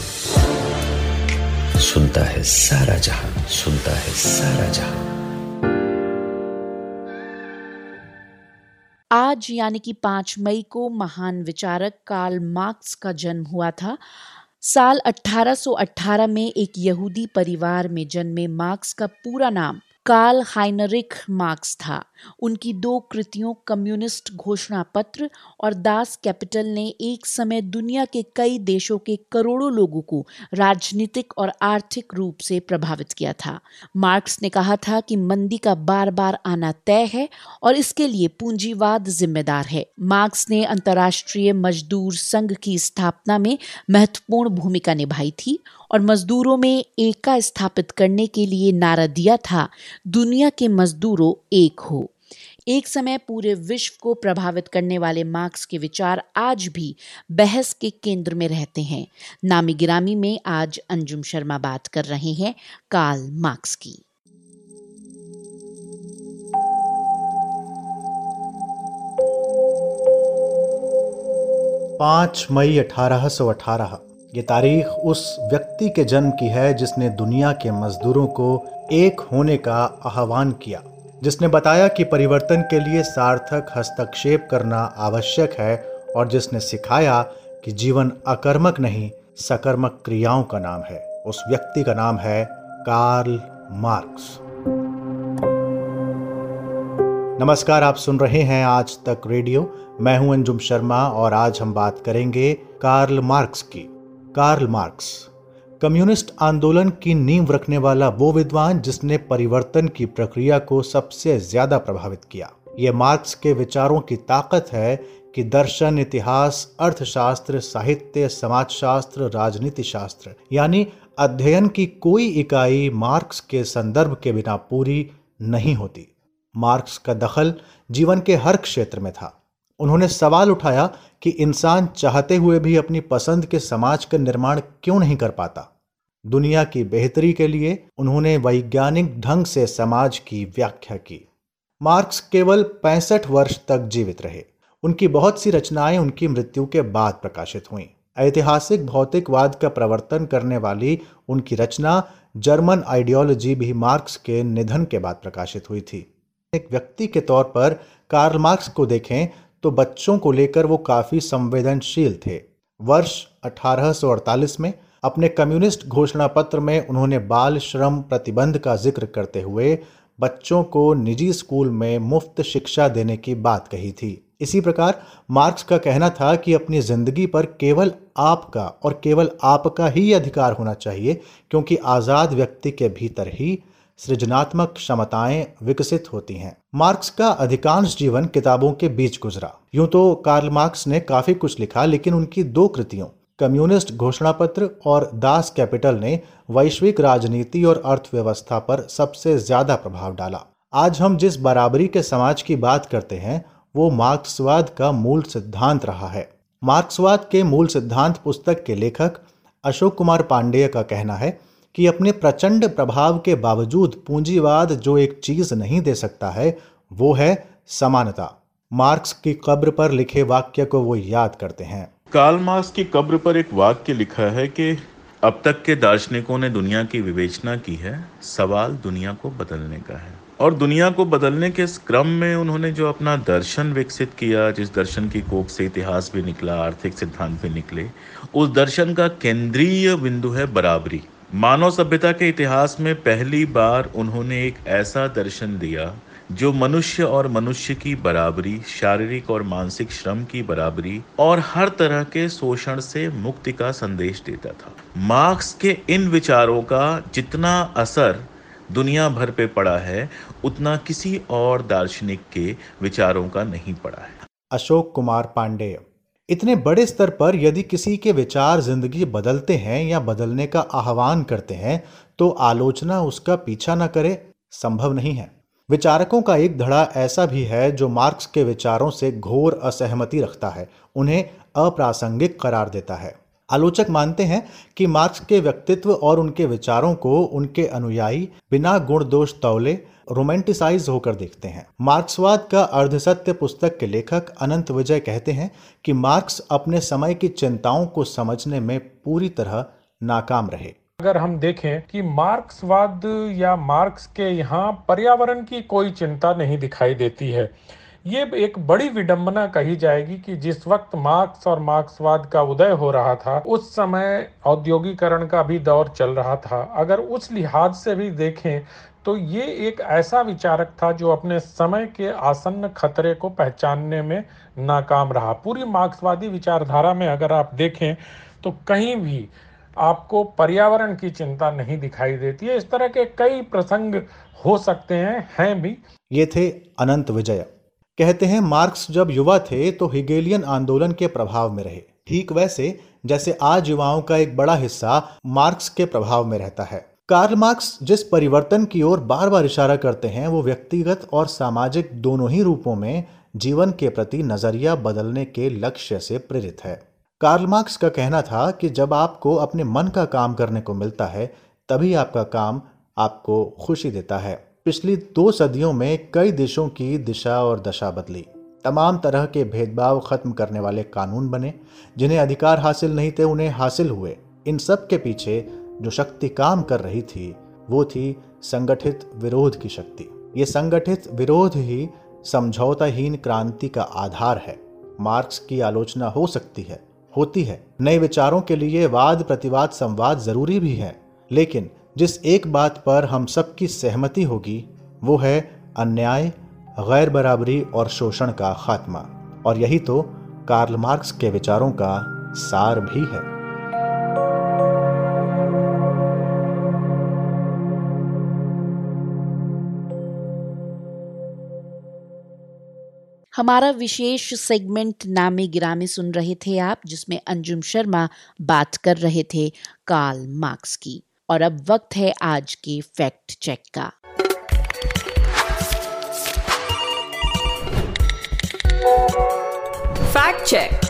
सुनता है सारा जहां, सुनता है सारा जहां। आज यानी कि पाँच मई को महान विचारक कार्ल मार्क्स का जन्म हुआ था। साल अठारह सौ अठारह में एक यहूदी परिवार में जन्मे मार्क्स का पूरा नाम कार्ल हाइनरिक मार्क्स था। उनकी दो कृतियों कम्युनिस्ट घोषणा पत्र और दास कैपिटल ने एक समय दुनिया के कई देशों के करोड़ों लोगों को राजनीतिक और आर्थिक रूप से प्रभावित किया था। मार्क्स ने कहा था कि मंदी का बार बार आना तय है और इसके लिए पूंजीवाद जिम्मेदार है। मार्क्स ने अंतर्राष्ट्रीय मजदूर संघ की स्थापना में महत्वपूर्ण भूमिका निभाई थी और मजदूरों में एकता स्थापित करने के लिए नारा दिया था, दुनिया के मजदूरों एक हो। एक समय पूरे विश्व को प्रभावित करने वाले मार्क्स के विचार आज भी बहस के केंद्र में रहते हैं। नामी गिरामी में आज अंजुम शर्मा बात कर रहे हैं कार्ल मार्क्स की। पाँच मई अठारह सौ अठारह ये तारीख उस व्यक्ति के जन्म की है जिसने दुनिया के मजदूरों को एक होने का आह्वान किया, जिसने बताया कि परिवर्तन के लिए सार्थक हस्तक्षेप करना आवश्यक है और जिसने सिखाया कि जीवन अकर्मक नहीं सकर्मक क्रियाओं का नाम है। उस व्यक्ति का नाम है कार्ल मार्क्स। नमस्कार, आप सुन रहे हैं आज तक रेडियो। मैं हूं अंजुम शर्मा और आज हम बात करेंगे कार्ल मार्क्स की। कार्ल मार्क्स कम्युनिस्ट आंदोलन की नींव रखने वाला वो विद्वान जिसने परिवर्तन की प्रक्रिया को सबसे ज्यादा प्रभावित किया। ये मार्क्स के विचारों की ताकत है कि दर्शन, इतिहास, अर्थशास्त्र, साहित्य, समाजशास्त्र, राजनीति शास्त्र यानी अध्ययन की कोई इकाई मार्क्स के संदर्भ के बिना पूरी नहीं होती। मार्क्स का दखल जीवन के हर क्षेत्र में था। उन्होंने सवाल उठाया कि इंसान चाहते हुए भी अपनी पसंद के समाज का निर्माण क्यों नहीं कर पाता। दुनिया की बेहतरी के लिए उन्होंने वैज्ञानिक ढंग से समाज की व्याख्या की। मार्क्स केवल पैंसठ वर्ष तक जीवित रहे। उनकी बहुत सी रचनाएं उनकी मृत्यु के बाद प्रकाशित हुईं। ऐतिहासिक भौतिकवाद का प्रवर्तन करने वाली उनकी रचना जर्मन आइडियोलॉजी भी मार्क्स के निधन के बाद प्रकाशित हुई थी। एक व्यक्ति के तौर पर कार्ल मार्क्स को देखें तो बच्चों को लेकर वो काफ़ी संवेदनशील थे। वर्ष अठारह सौ अड़तालीस में अपने कम्युनिस्ट घोषणा पत्र में उन्होंने बाल श्रम प्रतिबंध का जिक्र करते हुए बच्चों को निजी स्कूल में मुफ्त शिक्षा देने की बात कही थी। इसी प्रकार मार्क्स का कहना था कि अपनी ज़िंदगी पर केवल आपका और केवल आपका ही अधिकार होना चाहिए, क्योंकि आज़ाद व्यक्ति के भीतर ही सृजनात्मक क्षमताएं विकसित होती हैं। मार्क्स का अधिकांश जीवन किताबों के बीच गुजरा। यूं तो कार्ल मार्क्स ने काफी कुछ लिखा, लेकिन उनकी दो कृतियों कम्युनिस्ट घोषणा पत्र और दास कैपिटल ने वैश्विक राजनीति और अर्थव्यवस्था पर सबसे ज्यादा प्रभाव डाला। आज हम जिस बराबरी के समाज की बात करते हैं वो मार्क्सवाद का मूल सिद्धांत रहा है। मार्क्सवाद के मूल सिद्धांत पुस्तक के लेखक अशोक कुमार पांडेय का कहना है कि अपने प्रचंड प्रभाव के बावजूद पूंजीवाद जो एक चीज नहीं दे सकता है वो है समानता। मार्क्स की कब्र पर लिखे वाक्य को वो याद करते हैं। कार्ल मार्क्स की कब्र पर एक वाक्य लिखा है कि अब तक के दार्शनिकों ने दुनिया की विवेचना की है, सवाल दुनिया को बदलने का है। और दुनिया को बदलने के इस क्रम में उन्होंने जो अपना दर्शन विकसित किया, जिस दर्शन की कोख से इतिहास भी निकला, आर्थिक सिद्धांत भी निकले, उस दर्शन का केंद्रीय बिंदु है बराबरी। मानव सभ्यता के इतिहास में पहली बार उन्होंने एक ऐसा दर्शन दिया जो मनुष्य और मनुष्य की बराबरी, शारीरिक और मानसिक श्रम की बराबरी और हर तरह के शोषण से मुक्ति का संदेश देता था। मार्क्स के इन विचारों का जितना असर दुनिया भर पे पड़ा है उतना किसी और दार्शनिक के विचारों का नहीं पड़ा है। अशोक कुमार पांडेय। इतने बड़े स्तर पर यदि किसी के विचार जिंदगी बदलते हैं या बदलने का आह्वान करते हैं तो आलोचना उसका पीछा न करे, संभव नहीं है। विचारकों का एक धड़ा ऐसा भी है जो मार्क्स के विचारों से घोर असहमति रखता है, उन्हें अप्रासंगिक करार देता है। आलोचक मानते हैं कि मार्क्स के व्यक्तित्व और उनके विचारों को उनके अनुयायी बिना गुण दोष तौले रोमांटिसाइज होकर देखते हैं। मार्क्सवाद का अर्धसत्य पुस्तक के लेखक अनंत विजय कहते हैं कि मार्क्स अपने समय की चिंताओं को समझने में पूरी तरह नाकाम रहे। अगर हम देखें कि मार्क्सवाद या मार्क्स के यहाँ पर्यावरण की कोई चिंता नहीं दिखाई देती है, ये एक बड़ी विडंबना कही जाएगी कि जिस वक्त मार्क्स और मार्क्सवाद का उदय हो रहा था उस समय औद्योगिकरण का भी दौर चल रहा था। अगर उस लिहाज से भी देखें तो ये एक ऐसा विचारक था जो अपने समय के आसन्न खतरे को पहचानने में नाकाम रहा। पूरी मार्क्सवादी विचारधारा में अगर आप देखें तो कहीं भी आपको पर्यावरण की चिंता नहीं दिखाई देती है। इस तरह के कई प्रसंग हो सकते हैं, हैं भी। ये थे अनंत विजय। कहते हैं मार्क्स जब युवा थे तो हिगेलियन आंदोलन के प्रभाव में रहे, ठीक वैसे जैसे आज युवाओं का एक बड़ा हिस्सा मार्क्स के प्रभाव में रहता है। कार्ल मार्क्स जिस परिवर्तन की ओर बार बार इशारा करते हैं वो व्यक्तिगत और सामाजिक दोनों ही रूपों में जीवन के प्रति नजरिया बदलने के लक्ष्य से प्रेरित है। कार्ल मार्क्स का कहना था कि जब आपको अपने मन का काम करने को मिलता है तभी आपका काम आपको खुशी देता है। पिछली दो सदियों में कई देशों की दिशा और दशा बदली, तमाम तरह के भेदभाव खत्म करने वाले कानून बने, जिन्हें अधिकार हासिल नहीं थे उन्हें हासिल हुए। इन सब के पीछे जो शक्ति काम कर रही थी वो थी संगठित विरोध की शक्ति। ये संगठित विरोध ही समझौताहीन क्रांति का आधार है। मार्क्स की आलोचना हो सकती है, होती है। नए विचारों के लिए वाद प्रतिवाद संवाद जरूरी भी है, लेकिन जिस एक बात पर हम सबकी सहमति होगी वो है अन्याय, गैर बराबरी और शोषण का खात्मा। और यही तो कार्ल मार्क्स के विचारों का सार भी है। हमारा विशेष सेगमेंट नामे गिरामे सुन रहे थे आप, जिसमें अंजुम शर्मा बात कर रहे थे कार्ल मार्क्स की। और अब वक्त है आज के फैक्ट चेक का। Fact check.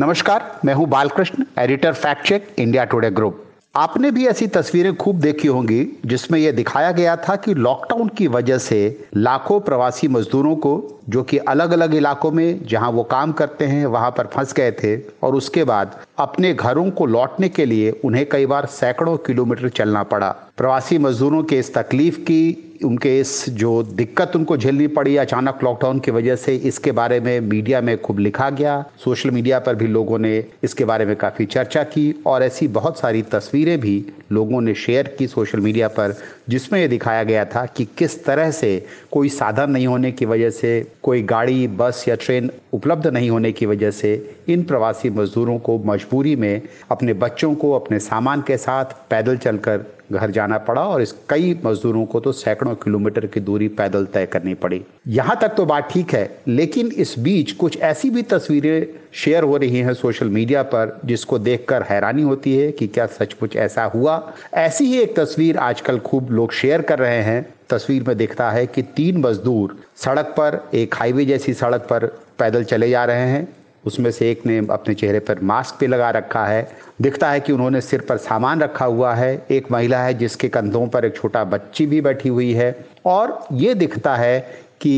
नमस्कार, मैं हूं Balkrishna, editor fact check, India Today group. आपने भी ऐसी तस्वीरें खूब देखी होंगी जिसमें यह दिखाया गया था कि लॉकडाउन की वजह से लाखों प्रवासी मजदूरों को, जो कि अलग अलग इलाकों में जहां वो काम करते हैं वहां पर फंस गए थे, और उसके बाद अपने घरों को लौटने के लिए उन्हें कई बार सैकड़ों किलोमीटर चलना पड़ा। प्रवासी मजदूरों के इस तकलीफ की, उनके इस जो दिक्कत उनको झेलनी पड़ी अचानक लॉकडाउन की वजह से, इसके बारे में मीडिया में खूब लिखा गया। सोशल मीडिया पर भी लोगों ने इसके बारे में काफ़ी चर्चा की और ऐसी बहुत सारी तस्वीरें भी लोगों ने शेयर की सोशल मीडिया पर, जिसमें यह दिखाया गया था कि किस तरह से कोई साधन नहीं होने की वजह से, कोई गाड़ी, बस या ट्रेन उपलब्ध नहीं होने की वजह से इन प्रवासी मजदूरों को मजबूरी में अपने बच्चों को अपने सामान के साथ पैदल चलकर घर जाना पड़ा। और इस कई मजदूरों को तो सैकड़ों किलोमीटर की दूरी पैदल तय करनी पड़ी। यहाँ तक तो बात ठीक है, लेकिन इस बीच कुछ ऐसी भी तस्वीरें शेयर हो रही हैं सोशल मीडिया पर जिसको देखकर हैरानी होती है कि क्या सचमुच ऐसा हुआ। ऐसी ही एक तस्वीर आजकल खूब लोग शेयर कर रहे हैं। तस्वीर में दिखता है कि तीन मजदूर सड़क पर, एक हाईवे जैसी सड़क पर पैदल चले जा रहे हैं। उसमें से एक ने अपने चेहरे पर मास्क भी लगा रखा है, दिखता है कि उन्होंने सिर पर सामान रखा हुआ है। एक महिला है जिसके कंधों पर एक छोटा बच्ची भी बैठी हुई है और ये दिखता है कि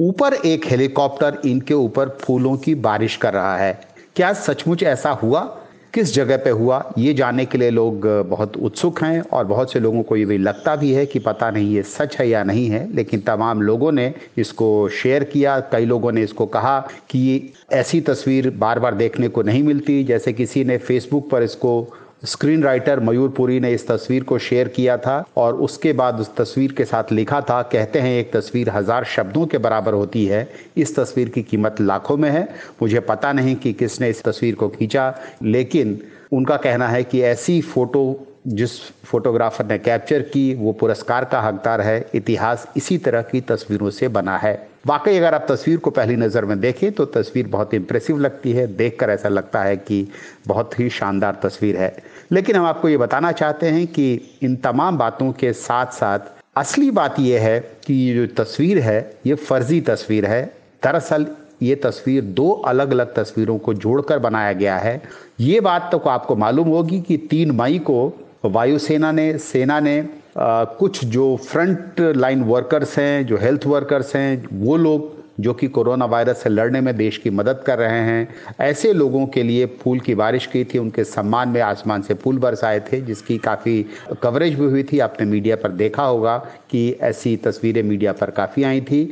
ऊपर एक हेलीकॉप्टर इनके ऊपर फूलों की बारिश कर रहा है। क्या सचमुच ऐसा हुआ, किस जगह पे हुआ, ये जानने के लिए लोग बहुत उत्सुक हैं और बहुत से लोगों को ये भी लगता भी है कि पता नहीं ये सच है या नहीं है। लेकिन तमाम लोगों ने इसको शेयर किया, कई लोगों ने इसको कहा कि ऐसी तस्वीर बार बार देखने को नहीं मिलती। जैसे किसी ने फेसबुक पर इसको, स्क्रीन राइटर मयूरपुरी ने इस तस्वीर को शेयर किया था और उसके बाद उस तस्वीर के साथ लिखा था, कहते हैं एक तस्वीर हज़ार शब्दों के बराबर होती है, इस तस्वीर की कीमत लाखों में है, मुझे पता नहीं कि किसने इस तस्वीर को खींचा। लेकिन उनका कहना है कि ऐसी फ़ोटो जिस फोटोग्राफर ने कैप्चर की वो पुरस्कार का हकदार है, इतिहास इसी तरह की तस्वीरों से बना है। वाकई अगर आप तस्वीर को पहली नज़र में देखें तो तस्वीर बहुत इंप्रेसिव लगती है, देखकर ऐसा लगता है कि बहुत ही शानदार तस्वीर है। लेकिन हम आपको ये बताना चाहते हैं कि इन तमाम बातों के साथ साथ असली बात यह है कि ये जो तस्वीर है ये फर्जी तस्वीर है। दरअसल ये तस्वीर दो अलग अलग तस्वीरों को जोड़कर बनाया गया है। ये बात तो आपको मालूम होगी कि तीन मई को वायुसेना ने सेना ने आ, कुछ जो फ्रंट लाइन वर्कर्स हैं, जो हेल्थ वर्कर्स हैं, वो लोग जो कि कोरोना वायरस से लड़ने में देश की मदद कर रहे हैं, ऐसे लोगों के लिए फूल की बारिश की थी। उनके सम्मान में आसमान से फूल बरसाए थे जिसकी काफ़ी कवरेज भी हुई थी। आपने मीडिया पर देखा होगा कि ऐसी तस्वीरें मीडिया पर काफ़ी आई थी।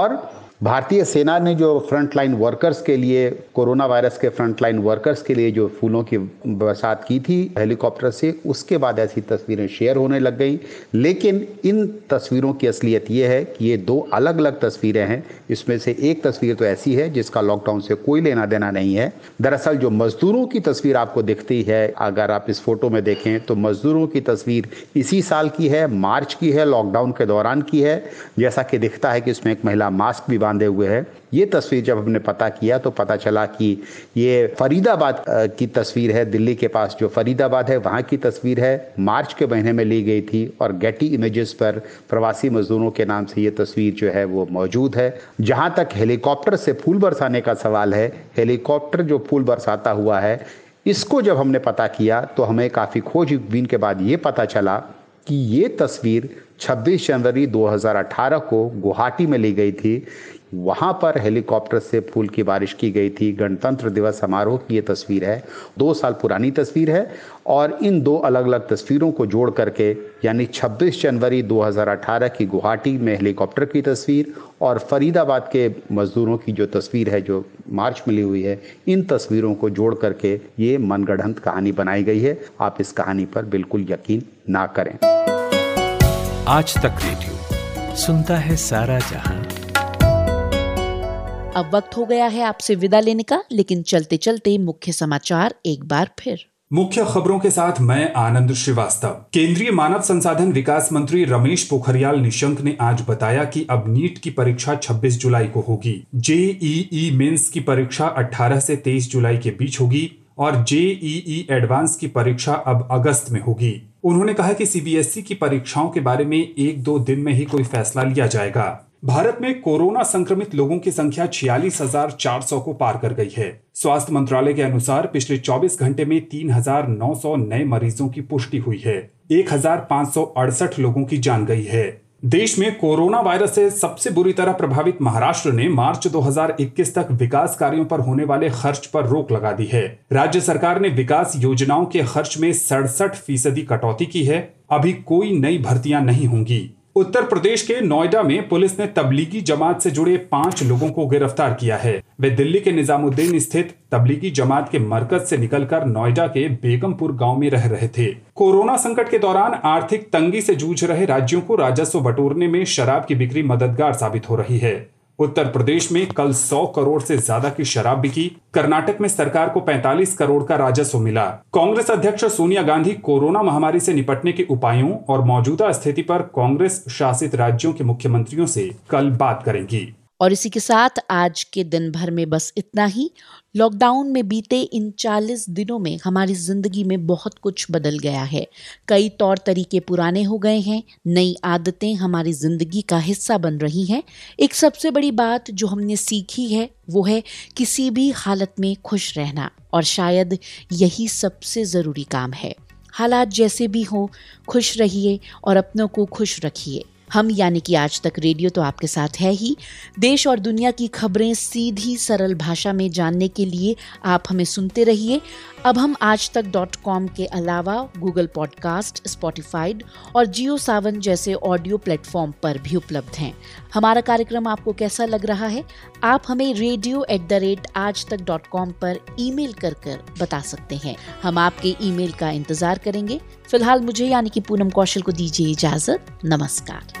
और भारतीय सेना ने जो फ्रंटलाइन वर्कर्स के लिए, कोरोना वायरस के फ्रंटलाइन वर्कर्स के लिए जो फूलों की बरसात की थी हेलीकॉप्टर से, उसके बाद ऐसी तस्वीरें शेयर होने लग गई। लेकिन इन तस्वीरों की असलियत ये है कि ये दो अलग अलग तस्वीरें हैं। इसमें से एक तस्वीर तो ऐसी है जिसका लॉकडाउन से कोई लेना देना नहीं है। दरअसल जो मजदूरों की तस्वीर आपको दिखती है, अगर आप इस फोटो में देखें तो मजदूरों की तस्वीर इसी साल की है, मार्च की है, लॉकडाउन के दौरान की है। जैसा कि दिखता है कि इसमें एक महिला मास्क भी बांधे हुए है। ये तस्वीर जब हमने पता किया तो पता चला कि ये फरीदाबाद की तस्वीर है, दिल्ली के पास जो फरीदाबाद है वहाँ की तस्वीर है, मार्च के महीने में ली गई थी। और गेटी इमेजेस पर प्रवासी मजदूरों के नाम से ये तस्वीर जो है वो मौजूद है। जहाँ तक हेलीकॉप्टर से फूल बरसाने का सवाल है, हेलीकॉप्टर जो फूल बरसाता हुआ है, इसको जब हमने पता किया तो हमें काफ़ी खोजबीन के बाद ये पता चला कि ये तस्वीर छब्बीस जनवरी दो हज़ार अठारह को गुवाहाटी में ली गई थी। वहाँ पर हेलीकॉप्टर से फूल की बारिश की गई थी। गणतंत्र दिवस समारोह की ये तस्वीर है, दो साल पुरानी तस्वीर है। और इन दो अलग अलग तस्वीरों को जोड़ करके यानी छब्बीस जनवरी दो हज़ार अठारह की गुवाहाटी में हेलीकॉप्टर की तस्वीर और फरीदाबाद के मजदूरों की जो तस्वीर है जो मार्च में ली हुई है, इन तस्वीरों को जोड़ करके ये मनगढ़ंत कहानी बनाई गई है। आप इस कहानी पर बिल्कुल यकीन ना करें। आज तक रेडियो सुनता है सारा जहां। अब वक्त हो गया है आपसे विदा लेने का, लेकिन चलते चलते मुख्य समाचार एक बार फिर। मुख्य खबरों के साथ मैं आनंद श्रीवास्तव। केंद्रीय मानव संसाधन विकास मंत्री रमेश पोखरियाल निशंक ने आज बताया कि अब नीट की परीक्षा छब्बीस जुलाई को होगी, जेईई मेंस की परीक्षा अठारह से तेईस जुलाई के बीच होगी और जेईई एडवांस की परीक्षा अब अगस्त में होगी। उन्होंने कहा कि सीबीएसई की परीक्षाओं के बारे में एक दो दिन में ही कोई फैसला लिया जाएगा। भारत में कोरोना संक्रमित लोगों की संख्या छियालीस हज़ार चार सौ को पार कर गई है। स्वास्थ्य मंत्रालय के अनुसार पिछले चौबीस घंटे में तीन हज़ार नौ सौ नए मरीजों की पुष्टि हुई है, एक हज़ार पाँच सौ अड़सठ लोगों की जान गई है। देश में कोरोना वायरस से सबसे बुरी तरह प्रभावित महाराष्ट्र ने मार्च दो हज़ार इक्कीस तक विकास कार्यों पर होने वाले खर्च पर रोक लगा दी है। राज्य सरकार ने विकास योजनाओं के खर्च में सड़सठ फीसदी कटौती की है। अभी कोई नई भर्तियां नहीं होंगी। उत्तर प्रदेश के नोएडा में पुलिस ने तबलीगी जमात से जुड़े पांच लोगों को गिरफ्तार किया है। वे दिल्ली के निजामुद्दीन स्थित तबलीगी जमात के मरकज से निकलकर नोएडा के बेगमपुर गांव में रह रहे थे। कोरोना संकट के दौरान आर्थिक तंगी से जूझ रहे राज्यों को राजस्व बटोरने में शराब की बिक्री मददगार साबित हो रही है। उत्तर प्रदेश में कल सौ करोड़ से ज्यादा की शराब बिकी। कर्नाटक में सरकार को पैंतालीस करोड़ का राजस्व मिला। कांग्रेस अध्यक्ष सोनिया गांधी कोरोना महामारी से निपटने के उपायों और मौजूदा स्थिति पर कांग्रेस शासित राज्यों के मुख्यमंत्रियों से कल बात करेंगी। और इसी के साथ आज के दिन भर में बस इतना ही। लॉकडाउन में बीते इन चालीस दिनों में हमारी ज़िंदगी में बहुत कुछ बदल गया है। कई तौर तरीके पुराने हो गए हैं, नई आदतें हमारी ज़िंदगी का हिस्सा बन रही हैं। एक सबसे बड़ी बात जो हमने सीखी है वो है किसी भी हालत में खुश रहना, और शायद यही सबसे ज़रूरी काम है। हालात जैसे भी हों, खुश रहिए और अपनों को खुश रखिए। हम यानी कि आज तक रेडियो तो आपके साथ है ही। देश और दुनिया की खबरें सीधी सरल भाषा में जानने के लिए आप हमें सुनते रहिए। अब हम आज तक डॉट कॉम के अलावा गूगल पॉडकास्ट, स्पॉटिफाइड और जियो सावन जैसे ऑडियो प्लेटफॉर्म पर भी उपलब्ध हैं। हमारा कार्यक्रम आपको कैसा लग रहा है? आप हमें रेडियो एट द रेट आज तक डॉट कॉम पर ईमेल कर कर बता सकते हैं। हम आपके ईमेल का इंतजार करेंगे। फिलहाल मुझे यानी कि पूनम कौशल को दीजिए इजाजत। नमस्कार।